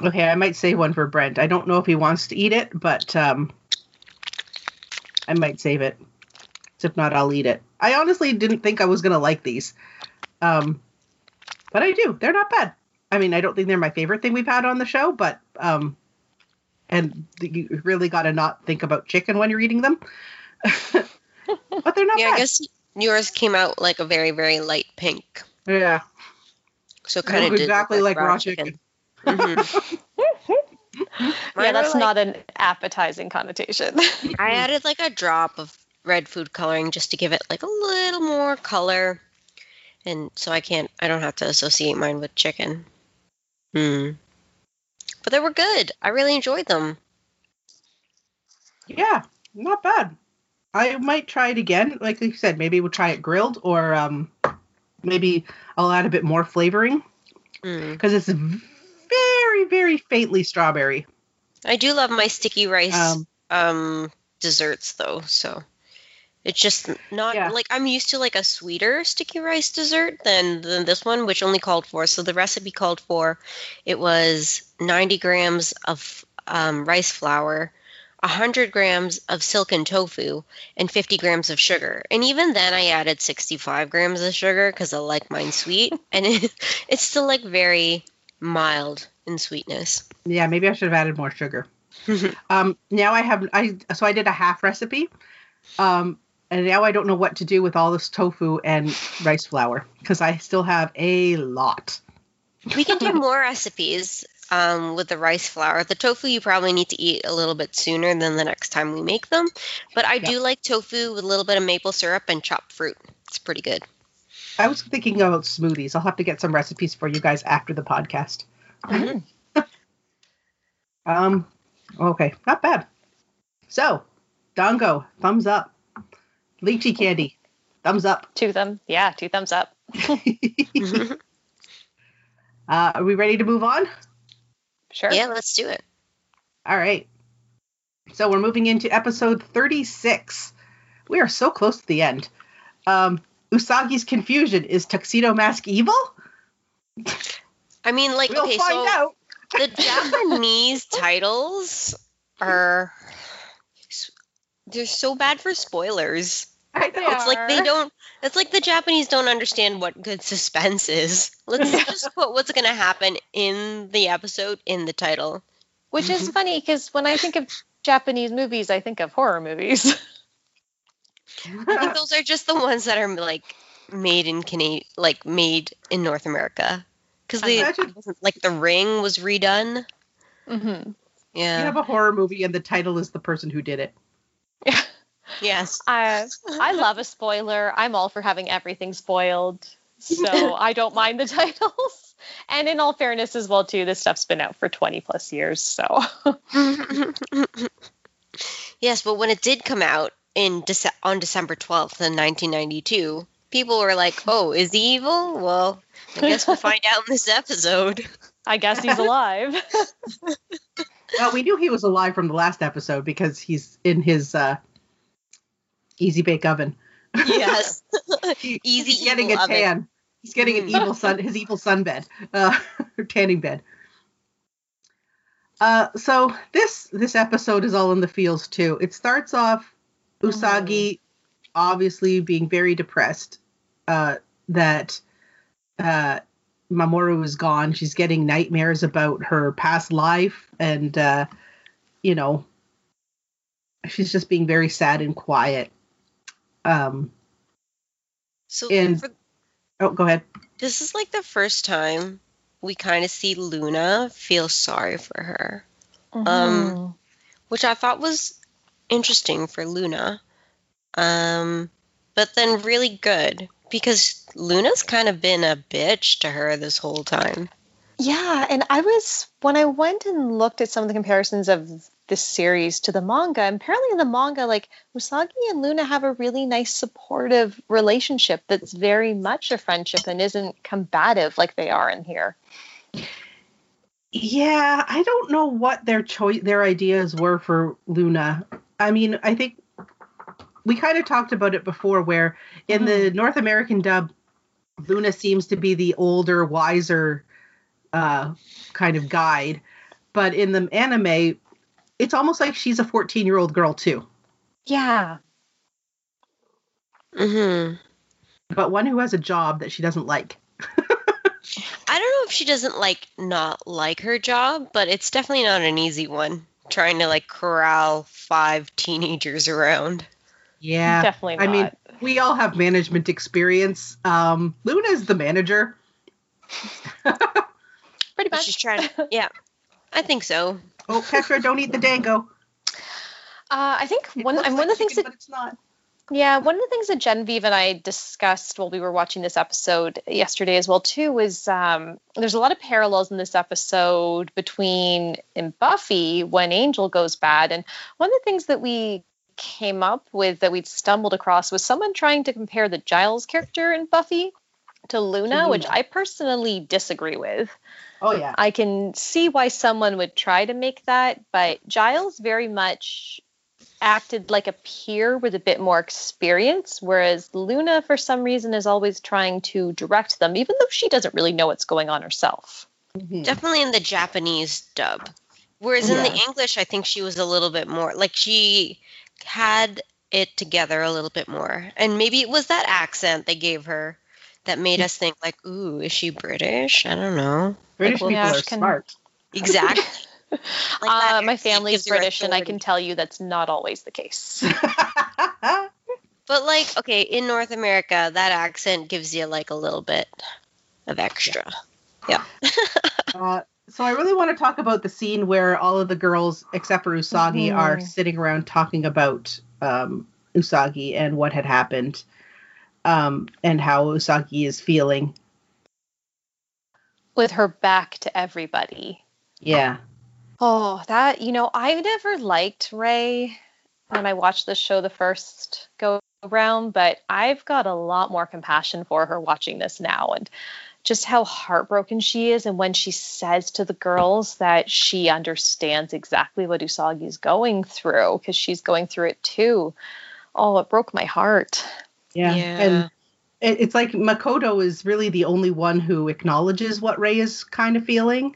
Okay, I might save one for Brent. I don't know if he wants to eat it, but... Um... I might save it. If not, I'll eat it. I honestly didn't think I was going to like these. Um, but I do. They're not bad. I mean, I don't think they're my favorite thing we've had on the show, but... Um, and you really got to not think about chicken when you're eating them. But they're not yeah, bad. Yeah, I guess yours came out like a very, very light pink. Yeah. So kind of exactly like, like raw chicken. chicken. Mm-hmm. Yeah, that's not an appetizing connotation. I added like a drop of red food coloring just to give it like a little more color. And so I can't, I don't have to associate mine with chicken. Mm. But they were good. I really enjoyed them. Yeah, not bad. I might try it again. Like you said, maybe we'll try it grilled or um, maybe I'll add a bit more flavoring. Because mm. it's v- very, very faintly strawberry. I do love my sticky rice um, um, desserts though, so it's just not yeah. like I'm used to like a sweeter sticky rice dessert than, than this one, which only called for. So the recipe called for it was ninety grams of um, rice flour, one hundred grams of silken tofu, and fifty grams of sugar. And even then I added sixty-five grams of sugar because I like mine sweet, and it, it's still like very mild in sweetness. Yeah, maybe I should have added more sugar. um, now I have I so I did a half recipe. Um, And now I don't know what to do with all this tofu and rice flour because I still have a lot. We can do more recipes um, with the rice flour. The tofu you probably need to eat a little bit sooner than the next time we make them. But I yeah. do like tofu with a little bit of maple syrup and chopped fruit. It's pretty good. I was thinking about smoothies. I'll have to get some recipes for you guys after the podcast. Mm-hmm. um. Okay, not bad. So, Dango, thumbs up. Lychee candy, thumbs up. Two thumbs, yeah, two thumbs up. uh, are we ready to move on? Sure. Yeah, let's do it. All right. So we're moving into episode thirty-six. We are so close to the end. Um, Usagi's confusion, is Tuxedo Mask evil? I mean, like, we'll okay, find so out. The Japanese titles are... They're so bad for spoilers. I know. It's like they don't. It's like the Japanese don't understand what good suspense is. Let's just put what's going to happen in the episode in the title. Which is funny because when I think of Japanese movies, I think of horror movies. I think those are just the ones that are like made in Canada, like made in North America. Because they like The Ring was redone. Mm-hmm. Yeah. You have a horror movie and the title is the person who did it. Yes. I I love a spoiler. I'm all for having everything spoiled. So I don't mind the titles. And in all fairness as well too, this stuff's been out for twenty plus years, so. Yes, but when it did come out in Dece- on December twelfth in nineteen ninety-two, people were like, "Oh, is he evil?" Well, I guess we'll find out in this episode. I guess he's alive. Well, we knew he was alive from the last episode because he's in his uh, Easy Bake Oven. Yes. he, easy he's getting a tan. Oven. He's getting an evil sun, his evil sunbed, uh, or tanning bed. Uh, so this this episode is all in the feels, too. It starts off Usagi oh. obviously being very depressed uh, that uh Mamoru is gone. She's getting nightmares about her past life. And, uh, you know, she's just being very sad and quiet. Um, so, and, for, oh, go ahead. This is like the first time we kind of see Luna feel sorry for her, mm-hmm. um, which I thought was interesting for Luna. Um, but then really good. Because Luna's kind of been a bitch to her this whole time. Yeah, and I was, when I went and looked at some of the comparisons of this series to the manga, apparently in the manga, like, Usagi and Luna have a really nice supportive relationship that's very much a friendship and isn't combative like they are in here. Yeah, I don't know what their choice, their ideas were for Luna. I mean, I think we kind of talked about it before where in the North American dub, Luna seems to be the older, wiser uh, kind of guide. But in the anime, it's almost like she's a fourteen-year-old girl, too. Yeah. Mm-hmm. But one who has a job that she doesn't like. I don't know if she doesn't, like, not like her job, but it's definitely not an easy one, trying to, like, corral five teenagers around. Yeah, definitely not. I mean, we all have management experience. Um, Luna's the manager. Pretty much. She's trying to, yeah, I think so. Oh, Petra, don't eat the dango. Uh, I think one, I'm, like one of the things chicken, that, but it's not. Yeah, one of the things that Genevieve and I discussed while we were watching this episode yesterday as well, too, was um, there's a lot of parallels in this episode between in Buffy when Angel goes bad. And one of the things that we came up with that we'd stumbled across was someone trying to compare the Giles character in Buffy to Luna, mm-hmm. which I personally disagree with. Oh, yeah. I can see why someone would try to make that, but Giles very much acted like a peer with a bit more experience, whereas Luna, for some reason, is always trying to direct them, even though she doesn't really know what's going on herself. Mm-hmm. Definitely in the Japanese dub. Whereas yeah. in the English, I think she was a little bit more, like she had it together a little bit more. And maybe it was that accent they gave her that made us think, like, ooh, is she British? I don't know. British like, well, people are can... smart. Exactly. Like uh, my family's British, and I can tell you that's not always the case. But, like, okay, in North America, that accent gives you, like, a little bit of extra. Yeah. yeah. uh, so I really want to talk about the scene where all of the girls, except for Usagi, mm-hmm. are sitting around talking about um, Usagi and what had happened um, and how Usagi is feeling. With her back to everybody. Yeah. Oh, that, you know, I never liked Rei when I watched this show the first go around, but I've got a lot more compassion for her watching this now and just how heartbroken she is. And when she says to the girls that she understands exactly what Usagi's going through, because she's going through it too. Oh, it broke my heart. Yeah. yeah. And it's like Makoto is really the only one who acknowledges what Rei is kind of feeling.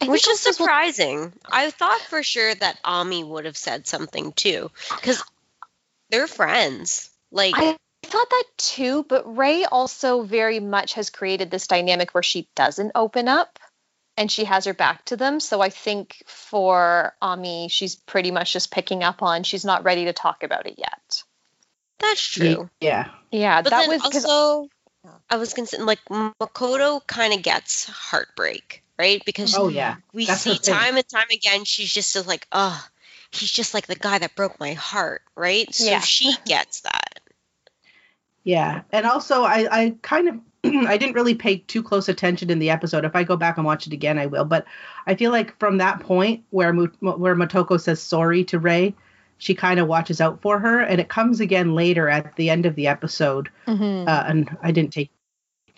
I Which is surprising. What... I thought for sure that Ami would have said something too, because they're friends. Like I thought that too, but Rei also very much has created this dynamic where she doesn't open up and she has her back to them. So I think for Ami, she's pretty much just picking up on she's not ready to talk about it yet. That's true. Yeah. Yeah. But that was also I was considering like Makoto kind of gets heartbreak. Right? Because oh, yeah. we That's see time and time again, she's just like, oh, he's just like the guy that broke my heart, right? So yeah. she gets that. Yeah. And also, I, I kind of, I didn't really pay too close attention in the episode. If I go back and watch it again, I will. But I feel like from that point where, where Motoko says sorry to Rei, she kind of watches out for her. And it comes again later at the end of the episode. Mm-hmm. Uh, and I didn't take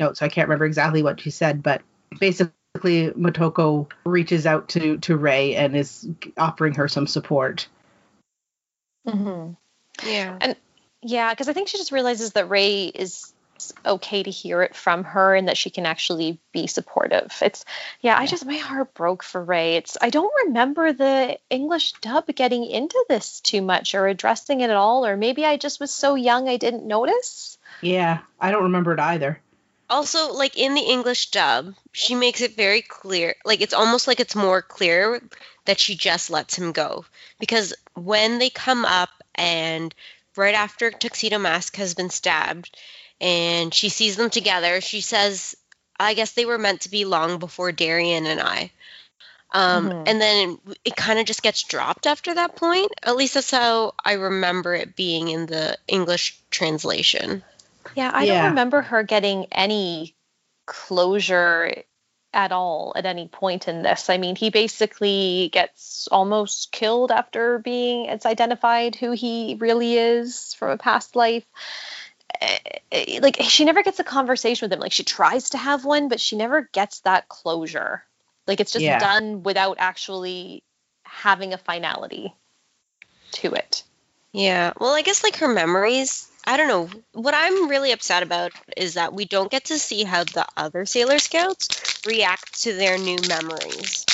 notes, so I can't remember exactly what she said. But basically, Motoko reaches out to, to Rei and is offering her some support. Mm-hmm. Yeah. And yeah, because I think she just realizes that Rei is okay to hear it from her and that she can actually be supportive. It's, yeah, yeah. I just, my heart broke for Rei. It's, I don't remember the English dub getting into this too much or addressing it at all, or maybe I just was so young I didn't notice. Yeah, I don't remember it either. Also, like, in the English dub, she makes it very clear. Like, it's almost like it's more clear that she just lets him go. Because when they come up and right after Tuxedo Mask has been stabbed and she sees them together, she says, I guess they were meant to be long before Darian and I. Um, mm-hmm. And then it, it kind of just gets dropped after that point. At least that's how I remember it being in the English translation. Yeah, I yeah. don't remember her getting any closure at all at any point in this. I mean, he basically gets almost killed after being, it's identified who he really is from a past life. Like, she never gets a conversation with him. Like, she tries to have one, but she never gets that closure. Like, it's just yeah. done without actually having a finality to it. Yeah, well, I guess, like, her memories... I don't know. What I'm really upset about is that we don't get to see how the other Sailor Scouts react to their new memories.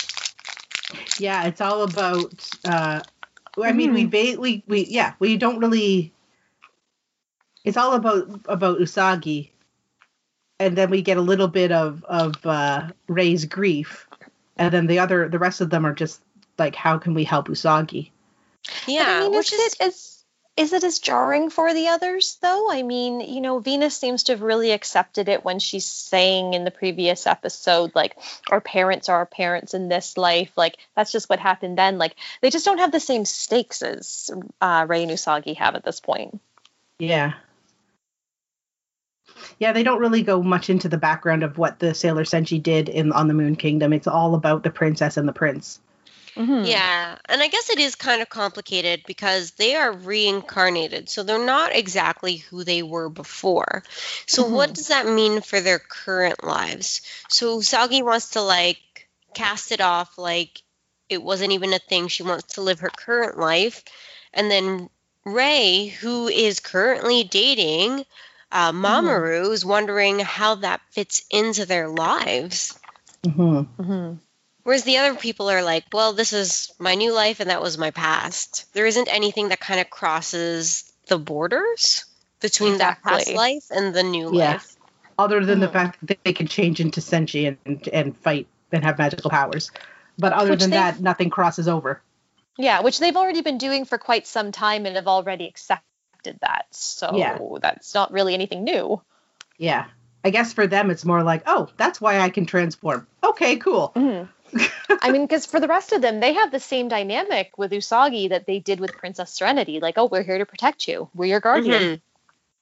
Yeah, it's all about. Uh, I mean, mm. we basically, we yeah, we don't really. It's all about about Usagi, and then we get a little bit of of uh, Rei's grief, and then the other the rest of them are just like, how can we help Usagi? Yeah, I mean, which is. is Is it as jarring for the others, though? I mean, you know, Venus seems to have really accepted it when she's saying in the previous episode, like, our parents are our parents in this life. Like, that's just what happened then. Like, they just don't have the same stakes as uh, Rei and Usagi have at this point. Yeah. Yeah, they don't really go much into the background of what the Sailor Senshi did in on the Moon Kingdom. It's all about the princess and the prince. Mm-hmm. Yeah, and I guess it is kind of complicated because they are reincarnated, so they're not exactly who they were before. So mm-hmm. what does that mean for their current lives? So Usagi wants to, like, cast it off like it wasn't even a thing. She wants to live her current life And then Rei, who is currently dating uh, Mamoru, mm-hmm. is wondering how that fits into their lives. Mm-hmm. Mm-hmm. Whereas the other people are like, well, this is my new life and that was my past. There isn't anything that kind of crosses the borders between exactly. that past life and the new yeah. life. Other than mm-hmm. the fact that they can change into Senshi and, and fight and have magical powers. But other which than that, nothing crosses over. Yeah, which they've already been doing for quite some time and have already accepted that. So yeah. that's not really anything new. Yeah. I guess for them, it's more like, oh, that's why I can transform. Okay, cool. Mm-hmm. I mean, because for the rest of them, they have the same dynamic with Usagi that they did with Princess Serenity. Like, oh, we're here to protect you. We're your guardian.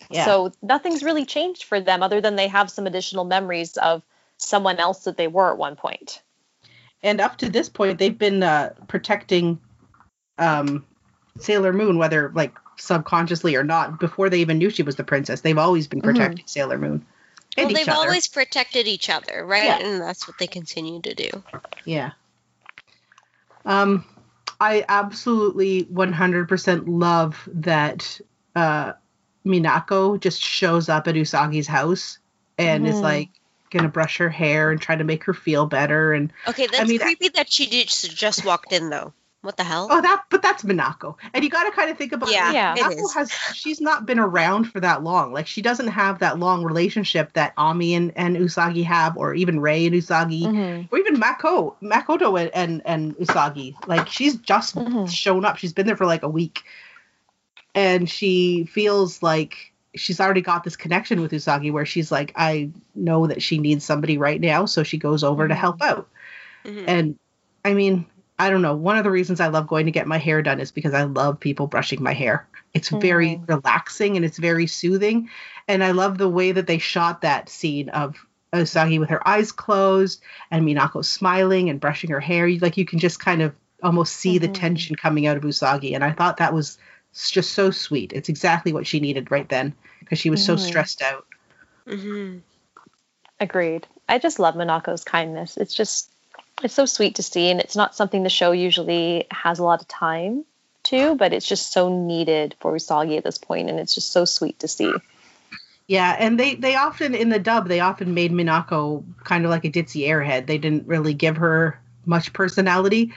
Mm-hmm. Yeah. So nothing's really changed for them other than they have some additional memories of someone else that they were at one point. And up to this point, they've been uh, protecting um, Sailor Moon, whether like subconsciously or not, before they even knew she was the princess. They've always been protecting mm-hmm. Sailor Moon. Well, they've other. always protected each other, right? Yeah. And that's what they continue to do. Yeah. Um, I absolutely one hundred percent love that uh, Minako just shows up at Usagi's house and mm-hmm. is like going to brush her hair and try to make her feel better. And okay, that's I mean, creepy I, that she did, she just walked in, though. What the hell? Oh, that but that's Minako. And you got to kind of think about yeah, yeah, Minako it is. has she's not been around for that long. Like, she doesn't have that long relationship that Ami and, and Usagi have, or even Rei and Usagi, mm-hmm. or even Mako, Makoto and, and, and Usagi. Like, she's just mm-hmm. shown up. She's been there for like a week. And she feels like she's already got this connection with Usagi where she's like, I know that she needs somebody right now. So she goes over to help out. Mm-hmm. And I mean, I don't know. One of the reasons I love going to get my hair done is because I love people brushing my hair. It's mm-hmm. very relaxing and it's very soothing. And I love the way that they shot that scene of Usagi with her eyes closed and Minako smiling and brushing her hair. Like, you can just kind of almost see mm-hmm. the tension coming out of Usagi. And I thought that was just so sweet. It's exactly what she needed right then because she was mm-hmm. so stressed out. Mm-hmm. Agreed. I just love Minako's kindness. It's just... It's so sweet to see, and it's not something the show usually has a lot of time to, but it's just so needed for Usagi at this point, and it's just so sweet to see. Yeah, and they, they often, in the dub, they often made Minako kind of like a ditzy airhead. They didn't really give her much personality,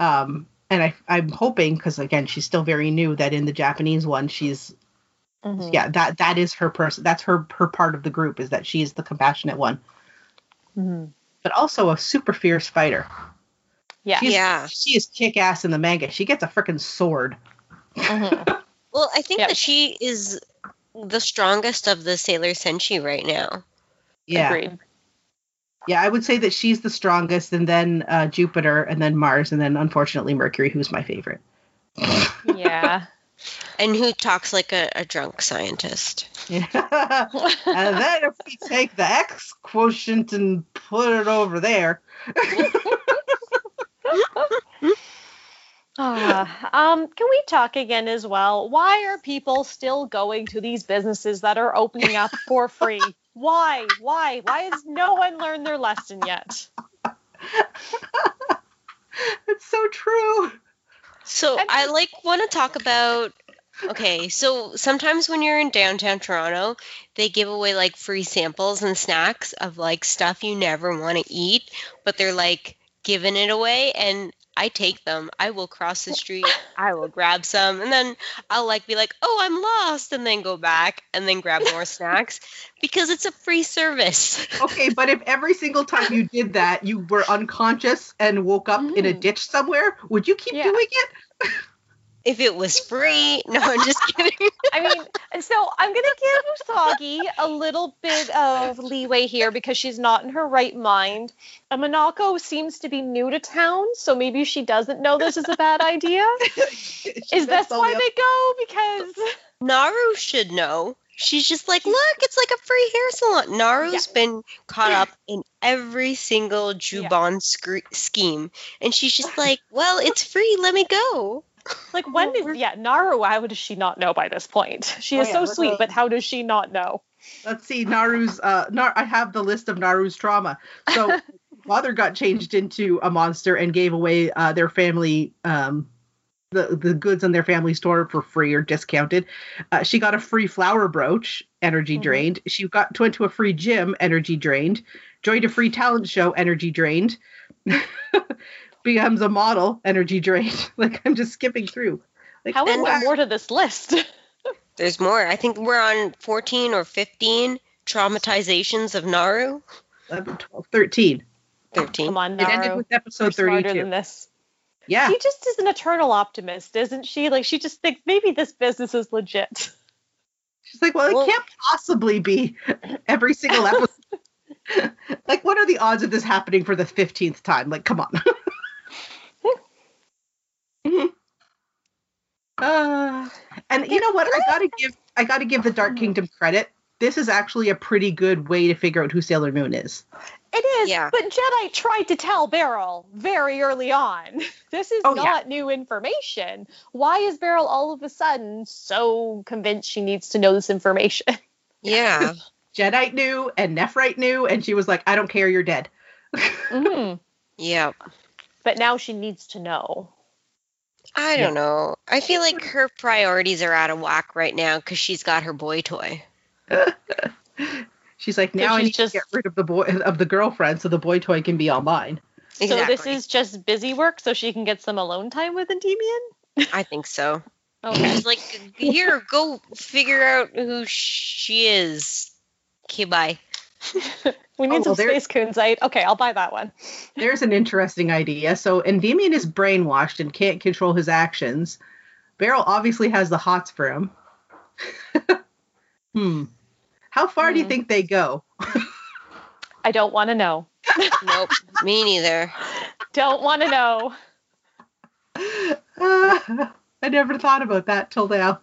um, and I, I'm hoping, because again, she's still very new, that in the Japanese one, she's, mm-hmm. yeah, that that is her person. That's her, her part of the group, is that she is the compassionate one. Mm-hmm. But also a super fierce fighter. Yeah. She's, yeah. She is kick-ass in the manga. She gets a freaking sword. Mm-hmm. Well, I think yep. that she is the strongest of the Sailor Senshi right now. Yeah. Agreed. Yeah, I would say that she's the strongest, and then uh, Jupiter, and then Mars, and then, unfortunately, Mercury, who's my favorite. Yeah. And who talks like a, a drunk scientist. Yeah. And then if we take the X quotient and put it over there. uh, um, can we talk again as well? Why are people still going to these businesses that are opening up for free? Why? Why? Why has no one learned their lesson yet? It's so true. So I like want to talk about, okay, so sometimes when you're in downtown Toronto, they give away like free samples and snacks of like stuff you never want to eat, but they're like giving it away, and I take them. I will cross the street, I will grab some, and then I'll like be like, oh, I'm lost, and then go back and then grab more snacks because it's a free service. Okay, but if every single time you did that, you were unconscious and woke up mm. in a ditch somewhere, would you keep yeah. doing it? If it was free. No, I'm just kidding. I mean, so I'm going to give Usagi a little bit of leeway here because she's not in her right mind. And Minako seems to be new to town, so maybe she doesn't know this is a bad idea. Is this why up. they go? Because Naru should know. She's just like, look, it's like a free hair salon. Naru's yeah. been caught up in every single Juban yeah. sc- scheme. And she's just like, well, it's free. Let me go. Like, when did, yeah, Naru, how does she not know by this point? She is oh, yeah, so sweet, go. but how does she not know? Let's see, Naru's, uh, Nar- I have the list of Naru's trauma. So, father got changed into a monster and gave away uh, their family um, the, the goods in their family store for free or discounted. Uh, she got a free flower brooch, energy mm-hmm. drained. She got went to a free gym, energy drained. Joined a free talent show, energy drained. Becomes a model, energy drained. Like, I'm just skipping through. Like, how is there more to this list? There's more. I think we're on fourteen or fifteen traumatizations of Naru. eleven, twelve, thirteen thirteen Come on, Naru. It ended with episode thirty-two. You're smarter than this. Yeah. She just is an eternal optimist, isn't she? Like, she just thinks maybe this business is legit. She's like, well, it well, can't possibly be every single episode. Like, what are the odds of this happening for the fifteenth time? Like, come on. Mm-hmm. Uh, and you know what? I gotta give I gotta give the Dark Kingdom credit. This is actually a pretty good way to figure out who Sailor Moon is. It is, yeah. But Jedi tried to tell Beryl very early on. This is oh, not yeah. new information. Why is Beryl all of a sudden so convinced she needs to know this information? Yeah. Jedi knew and Nephrite knew, and she was like, I don't care, you're dead. Mm-hmm. Yeah. But now she needs to know. I don't know. I feel like her priorities are out of whack right now because she's got her boy toy. She's like, now so she's I need just... to get rid of the boy of the girlfriend so the boy toy can be all mine. Exactly. So this is just busy work so she can get some alone time with Endymion? I think so. Okay. She's like, here, go figure out who she is. Okay, bye. We need oh, well, some space Kunzite. Okay, I'll buy that one. There's an interesting idea. So Endymion is brainwashed and can't control his actions. Beryl obviously has the hots for him. Hmm. How far mm. do you think they go? I don't want to know. Nope. Me neither. Don't want to know. Uh, I never thought about that till now.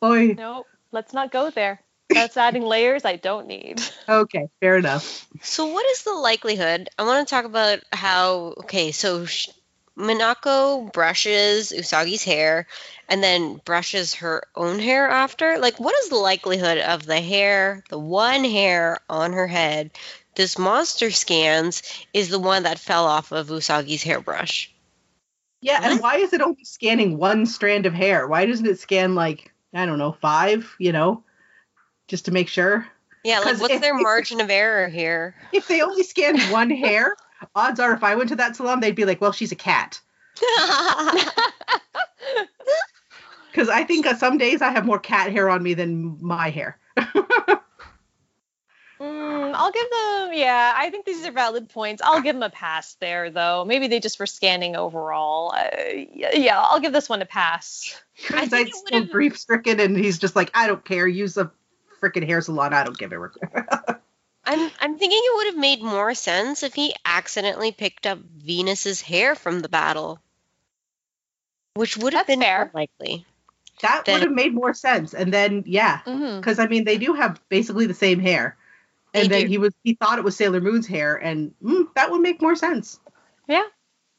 Boy. Nope. Let's not go there. That's adding layers I don't need. Okay, fair enough. So what is the likelihood? I want to talk about how, okay, so she, Minako brushes Usagi's hair and then brushes her own hair after. Like, what is the likelihood of the hair, the one hair on her head, this monster scans, is the one that fell off of Usagi's hairbrush? Yeah, what? And why is it only scanning one strand of hair? Why doesn't it scan, like, I don't know, five, you know? Just to make sure. Yeah, like what's if, their margin if, of error here? If they only scanned one hair, odds are if I went to that salon, they'd be like, well, she's a cat. Because I think uh, some days I have more cat hair on me than my hair. mm, I'll give them, yeah, I think these are valid points. I'll give them a pass there, though. Maybe they just were scanning overall. Uh, yeah, I'll give this one a pass. Because I'd still grief stricken and he's just like, I don't care, use a freaking hair salon, I don't give a I'm I'm thinking it would have made more sense if he accidentally picked up Venus's hair from the battle, which would have That's been fair. More likely. That then, would have made more sense. And then yeah, because mm-hmm. I mean they do have basically the same hair, and they then do. he was he thought it was Sailor Moon's hair, and mm, that would make more sense. Yeah.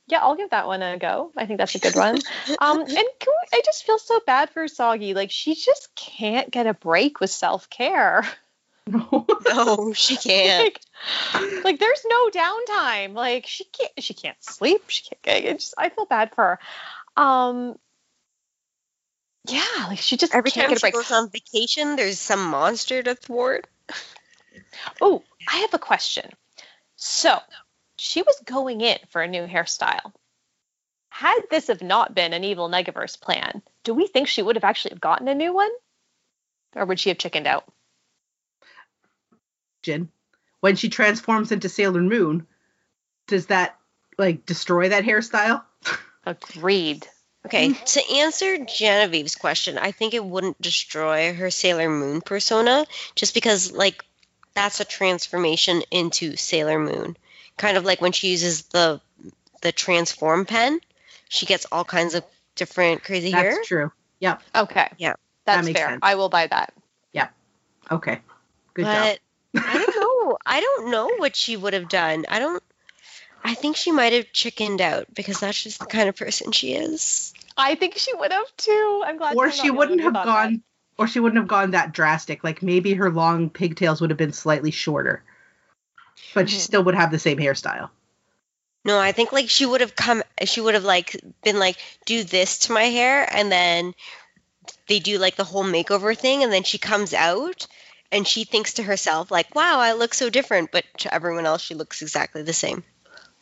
Yeah, I'll give that one a go. I think that's a good one. Um, and can we, I just feel so bad for Usagi. Like, she just can't get a break with self-care. No, no she can't. Like, like, there's no downtime. Like, she can't She can't sleep. She can't. It just, I feel bad for her. Um, yeah, like, she just Every can't get a break. Every time she goes on vacation, there's some monster to thwart. Oh, I have a question. So... she was going in for a new hairstyle. Had this have not been an evil Negaverse plan, do we think she would have actually gotten a new one? Or would she have chickened out? Jin, when she transforms into Sailor Moon, does that, like, destroy that hairstyle? Agreed. Okay, to answer Genevieve's question, I think it wouldn't destroy her Sailor Moon persona, just because, like, that's a transformation into Sailor Moon. Kind of like when she uses the the transform pen, she gets all kinds of different crazy That's hair. That's true. Yep. Okay. Yeah. That's that fair. Sense. I will buy that. Yeah. Okay. Good but job. I don't know. I don't know what she would have done. I don't. I think she might have chickened out because that's just the kind of person she is. I think she would have too. I'm glad. Or she wouldn't have gone. That. Or she wouldn't have gone that drastic. Like maybe her long pigtails would have been slightly shorter. But she still would have the same hairstyle. No, I think like she would have come, she would have like been like, do this to my hair, and then they do like the whole makeover thing, and then she comes out and she thinks to herself like, wow, I look so different, but to everyone else she looks exactly the same.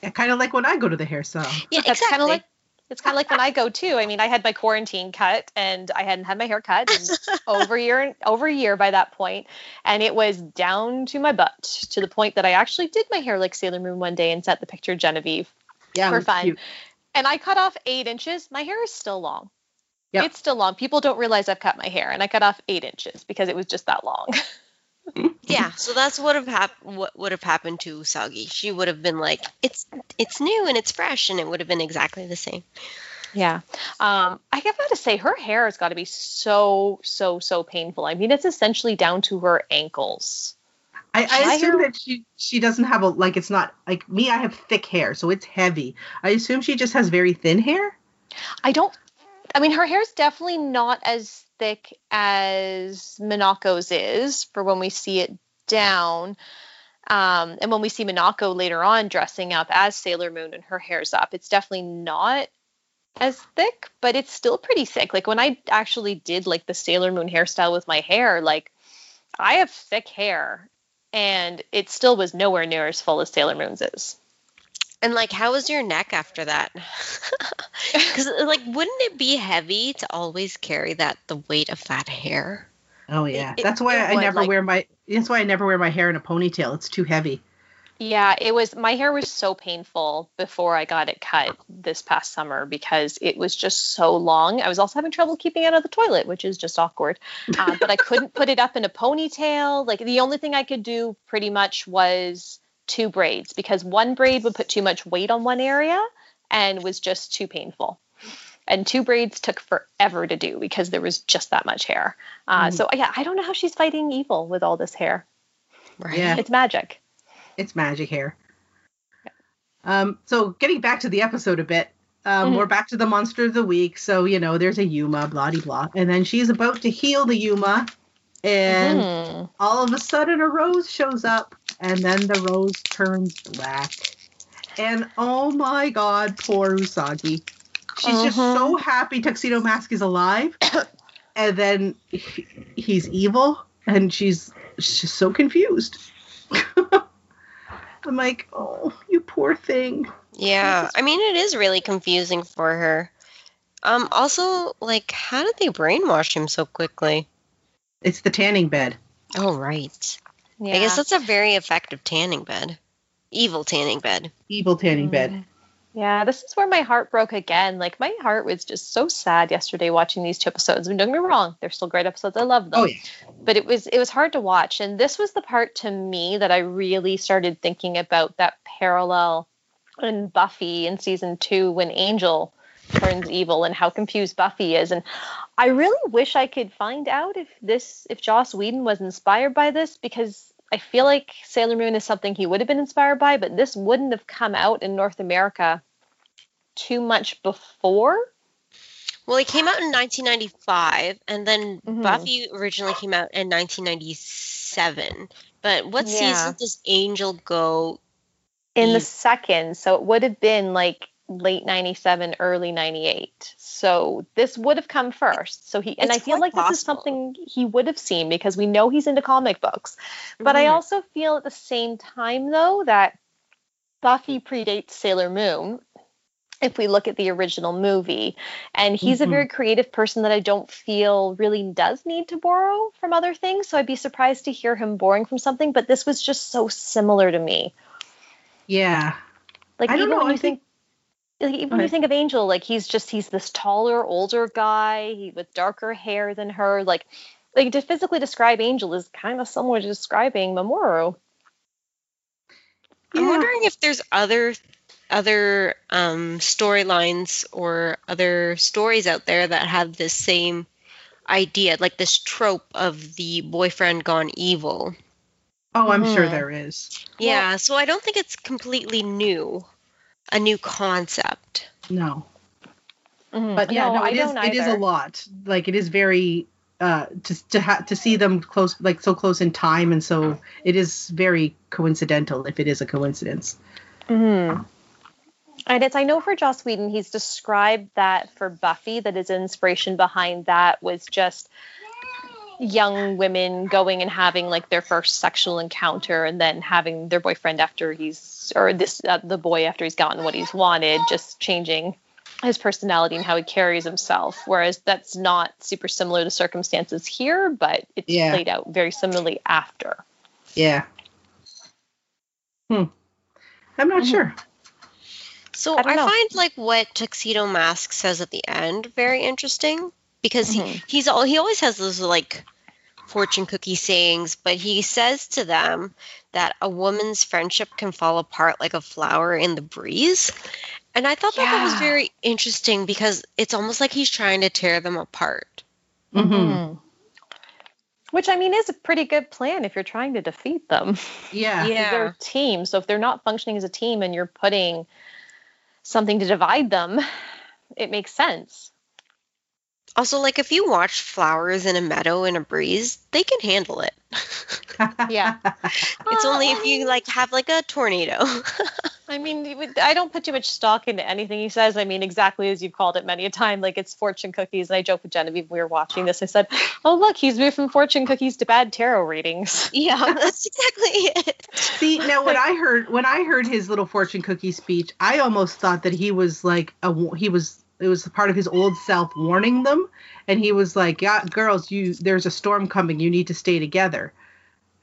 Yeah, kind of like when I go to the hair salon. Yeah, exactly. That's kind of like, it's kind of like when I go too. I mean, I had my quarantine cut and I hadn't had my hair cut in over a year, over a year by that point, and it was down to my butt, to the point that I actually did my hair like Sailor Moon one day and sent the picture to Genevieve yeah, for fun. Cute. And I cut off eight inches. My hair is still long. Yep. It's still long. People don't realize I've cut my hair, and I cut off eight inches because it was just that long. Yeah, so that's what have hap- what would have happened to Usagi. She would have been like, it's it's new and it's fresh, and it would have been exactly the same. Yeah. Um, I have got to say, her hair has got to be so, so, so painful. I mean, it's essentially down to her ankles. I, I assume hair- that she, she doesn't have a, like, it's not, like, me, I have thick hair, so it's heavy. I assume she just has very thin hair? I don't, I mean, her hair's definitely not as thick as Minako's is for when we see it down, um, and when we see Minako later on dressing up as Sailor Moon and her hair's up, it's definitely not as thick, but it's still pretty thick. Like when I actually did like the Sailor Moon hairstyle with my hair, like I have thick hair and it still was nowhere near as full as Sailor Moon's is. And, like, how was your neck after that? Because, like, wouldn't it be heavy to always carry that, the weight of that hair? Oh, yeah. It, that's why I would, never like, wear my, that's why I never wear my hair in a ponytail. It's too heavy. Yeah, it was, my hair was so painful before I got it cut this past summer because it was just so long. I was also having trouble keeping it out of the toilet, which is just awkward. Uh, but I couldn't put it up in a ponytail. Like, the only thing I could do pretty much was two braids, because one braid would put too much weight on one area and was just too painful, and two braids took forever to do because there was just that much hair. Uh, mm. So yeah, I don't know how she's fighting evil with all this hair. Right, yeah. It's magic. It's magic hair. Yeah. Um, so getting back to the episode a bit, um, mm-hmm. we're back to the monster of the week. So you know, there's a Yuma, blah de blah, and then she's about to heal the Yuma, and mm. all of a sudden a rose shows up. And then the rose turns black. And oh my god, poor Usagi. She's uh-huh. just so happy Tuxedo Mask is alive. And then he, he's evil. And she's, she's so confused. I'm like, oh, you poor thing. Yeah, I mean, it is really confusing for her. Um, also, like, how did they brainwash him so quickly? It's the tanning bed. Oh, right. Yeah. I guess that's a very effective tanning bed. Evil tanning bed. Evil tanning mm. bed. Yeah, this is where my heart broke again. Like, my heart was just so sad yesterday watching these two episodes. And don't get me wrong, they're still great episodes. I love them. Oh, yeah. But it was, it was hard to watch. And this was the part to me that I really started thinking about that parallel in Buffy in season two when Angel turns evil and how confused Buffy is. And I really wish I could find out if this, if Joss Whedon was inspired by this, because I feel like Sailor Moon is something he would have been inspired by, but this wouldn't have come out in North America too much before. Well, it came out in nineteen ninety-five, and then mm-hmm. Buffy originally came out in nineteen ninety-seven. But what yeah. season does Angel go? In eat? the second, so it would have been like late ninety-seven, early ninety-eight. So this would have come first. So he, and it's I feel like possible. This is something he would have seen because we know he's into comic books. But mm. I also feel at the same time though that Buffy predates Sailor Moon if we look at the original movie, and he's mm-hmm. a very creative person that I don't feel really does need to borrow from other things. So I'd be surprised to hear him borrowing from something, but this was just so similar to me. Yeah. Like I don't even know, when you I think, think- Like, even when you think of Angel, like he's just he's this taller, older guy he, with darker hair than her. Like, like to physically describe Angel is kind of similar to describing Mamoru. Yeah. I'm wondering if there's other other um, storylines or other stories out there that have this same idea, like this trope of the boyfriend gone evil. Oh, I'm mm. sure there is. Yeah, well, so I don't think it's completely new. A new concept. No. Mm-hmm. But yeah, no, no it, is, it is a lot. Like it is very uh to to ha- to see them close like so close in time, and so it is very coincidental if it is a coincidence. Mm-hmm. And it's, I know for Joss Whedon, he's described that for Buffy, that his inspiration behind that was just young women going and having like their first sexual encounter and then having their boyfriend after he's, or this, uh, the boy after he's gotten what he's wanted, just changing his personality and how he carries himself. Whereas that's not super similar to circumstances here, but it's yeah. played out very similarly after. Yeah. Hmm. I'm not mm-hmm. sure. So I, I find like what Tuxedo Mask says at the end very interesting, because mm-hmm. he, he's all, he always has those like fortune cookie sayings, but he says to them that a woman's friendship can fall apart like a flower in the breeze. And I thought yeah. that, that was very interesting, because it's almost like he's trying to tear them apart. Mm-hmm. Which, I mean, is a pretty good plan if you're trying to defeat them. Yeah. yeah. They're a team. So if they're not functioning as a team and you're putting something to divide them, it makes sense. Also, like, if you watch flowers in a meadow in a breeze, they can handle it. yeah. It's only if you, like, have, like, a tornado. I mean, I don't put too much stock into anything he says. I mean, exactly as you've called it many a time, like, it's fortune cookies. And I joked with Genevieve when we were watching this. I said, oh, look, he's moved from fortune cookies to bad tarot readings. Yeah, that's exactly it. See, now, when I heard when I heard his little fortune cookie speech, I almost thought that he was, like, a, he was... it was part of his old self warning them. And he was like, yeah, girls, you, there's a storm coming. You need to stay together.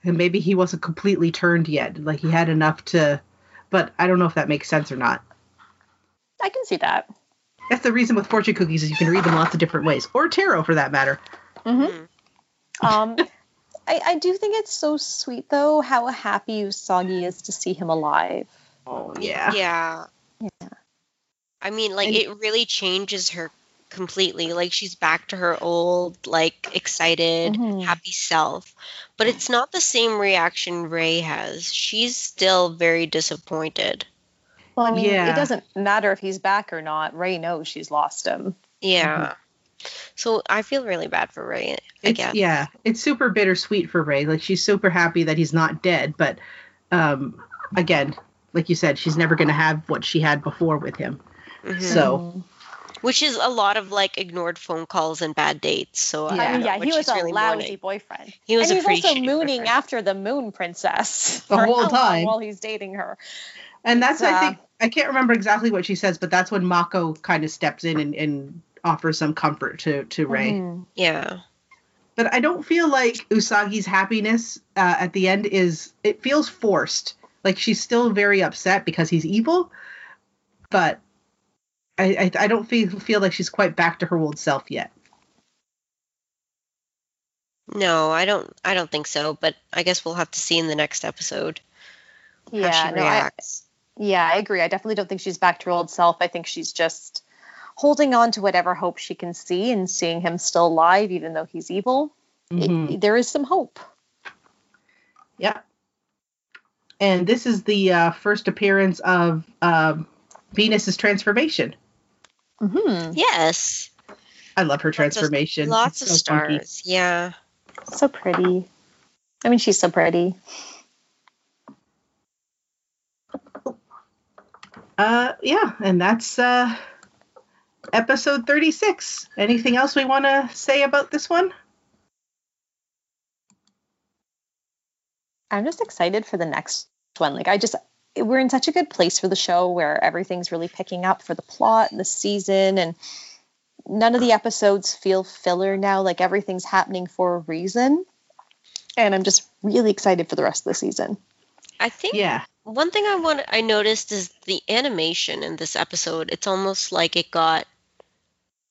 And maybe he wasn't completely turned yet. Like he had enough to, but I don't know if that makes sense or not. I can see that. That's the reason with fortune cookies is you can read them lots of different ways, or tarot for that matter. Mm-hmm. Um, I, I do think it's so sweet though, how happy Usagi is to see him alive. Oh yeah. Yeah. Yeah. I mean, like, and it really changes her completely. Like, she's back to her old, like, excited, mm-hmm. happy self. But it's not the same reaction Rei has. She's still very disappointed. Well, I mean, yeah. it doesn't matter if he's back or not. Rei knows she's lost him. Yeah. Mm-hmm. So I feel really bad for Rei, I guess. Yeah. It's super bittersweet for Rei. Like, she's super happy that he's not dead. But, um, again, like you said, she's never going to have what she had before with him. Mm-hmm. So, which is a lot of like ignored phone calls and bad dates. So yeah, I mean, yeah he was a really lousy moaning. boyfriend. He was, and a he's also mooning boyfriend. after the moon princess the whole time while he's dating her. And that's uh, I think I can't remember exactly what she says, but that's when Mako kind of steps in and, and offers some comfort to to Rei. Mm-hmm. Yeah, but I don't feel like Usagi's happiness uh, at the end is. It feels forced. Like she's still very upset because he's evil, but. I, I don't feel feel like she's quite back to her old self yet. No, I don't. I don't think so. But I guess we'll have to see in the next episode. Yeah, how she no, reacts. I, yeah, I agree. I definitely don't think she's back to her old self. I think she's just holding on to whatever hope she can see, and seeing him still alive, even though he's evil. Mm-hmm. It, there is some hope. Yeah. And this is the uh, first appearance of um, Venus's transformation. Mm-hmm. Yes. I love her transformation. Lots of, lots of stars. Funky. Yeah. So pretty. I mean, she's so pretty. Uh, yeah, and that's uh, episode thirty-six. Anything else we want to say about this one? I'm just excited for the next one. Like, I just... we're in such a good place for the show where everything's really picking up for the plot and the season, and none of the episodes feel filler now. Like everything's happening for a reason. And I'm just really excited for the rest of the season. I think yeah. one thing I want I noticed is the animation in this episode. It's almost like it got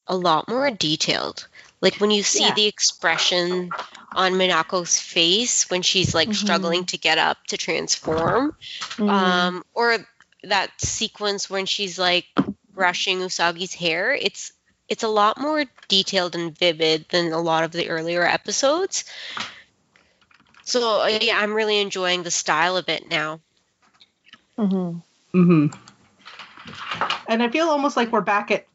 a lot more detailed. Like when you see yeah. the expression on Minako's face when she's like mm-hmm. struggling to get up to transform, mm-hmm. um, or that sequence when she's like brushing Usagi's hair, it's it's a lot more detailed and vivid than a lot of the earlier episodes. So yeah, I'm really enjoying the style of it now. Mm-hmm. Mm-hmm. And I feel almost like we're back at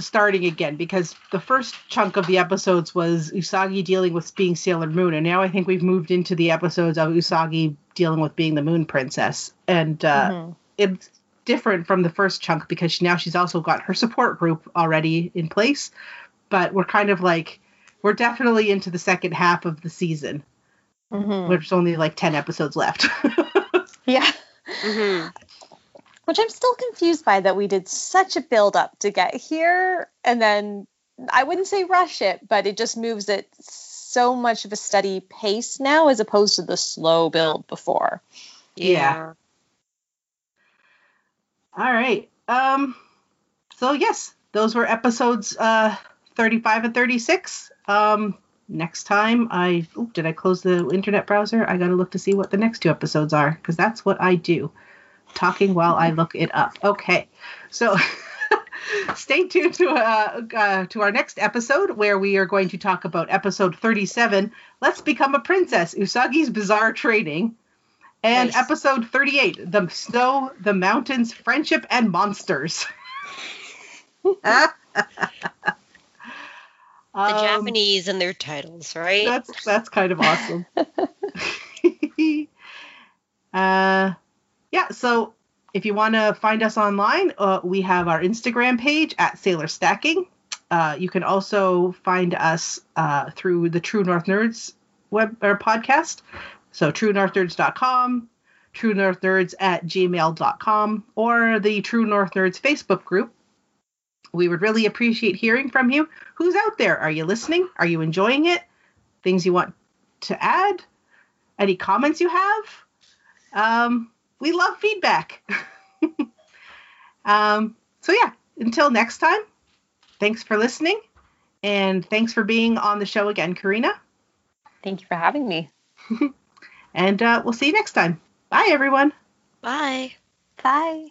starting again, because the first chunk of the episodes was Usagi dealing with being Sailor Moon, and now I think we've moved into the episodes of Usagi dealing with being the Moon Princess, and uh, mm-hmm. it different from the first chunk because she, now she's also got her support group already in place. But we're kind of like, we're definitely into the second half of the season. Mm-hmm. There's only like ten episodes left. Yeah. Mm-hmm. Which I'm still confused by, that we did such a build up to get here. And then I wouldn't say rush it, but it just moves at so much of a steady pace now as opposed to the slow build before. Yeah. yeah. All right. Um, so, yes, those were episodes uh, thirty-five and thirty-six. Um, next time I... Ooh, did I close the internet browser? I got to look to see what the next two episodes are, because that's what I do. Talking while I look it up. Okay, so stay tuned to uh, uh, to our next episode, where we are going to talk about episode thirty-seven, Let's Become a Princess, Usagi's Bizarre Training, and nice. Episode thirty-eight, The Snow, the Mountains, Friendship, and Monsters. The um, Japanese and their titles, right? That's, that's kind of awesome. uh... Yeah, so if you want to find us online, uh, we have our Instagram page at Sailor Stacking. Uh, you can also find us uh, through the True North Nerds web or podcast. So true north nerds dot com, true north nerds at gmail dot com, or the True North Nerds Facebook group. We would really appreciate hearing from you. Who's out there? Are you listening? Are you enjoying it? Things you want to add? Any comments you have? Um... We love feedback. um, so, yeah, until next time, thanks for listening. And thanks for being on the show again, Karina. Thank you for having me. and uh, we'll see you next time. Bye, everyone. Bye. Bye.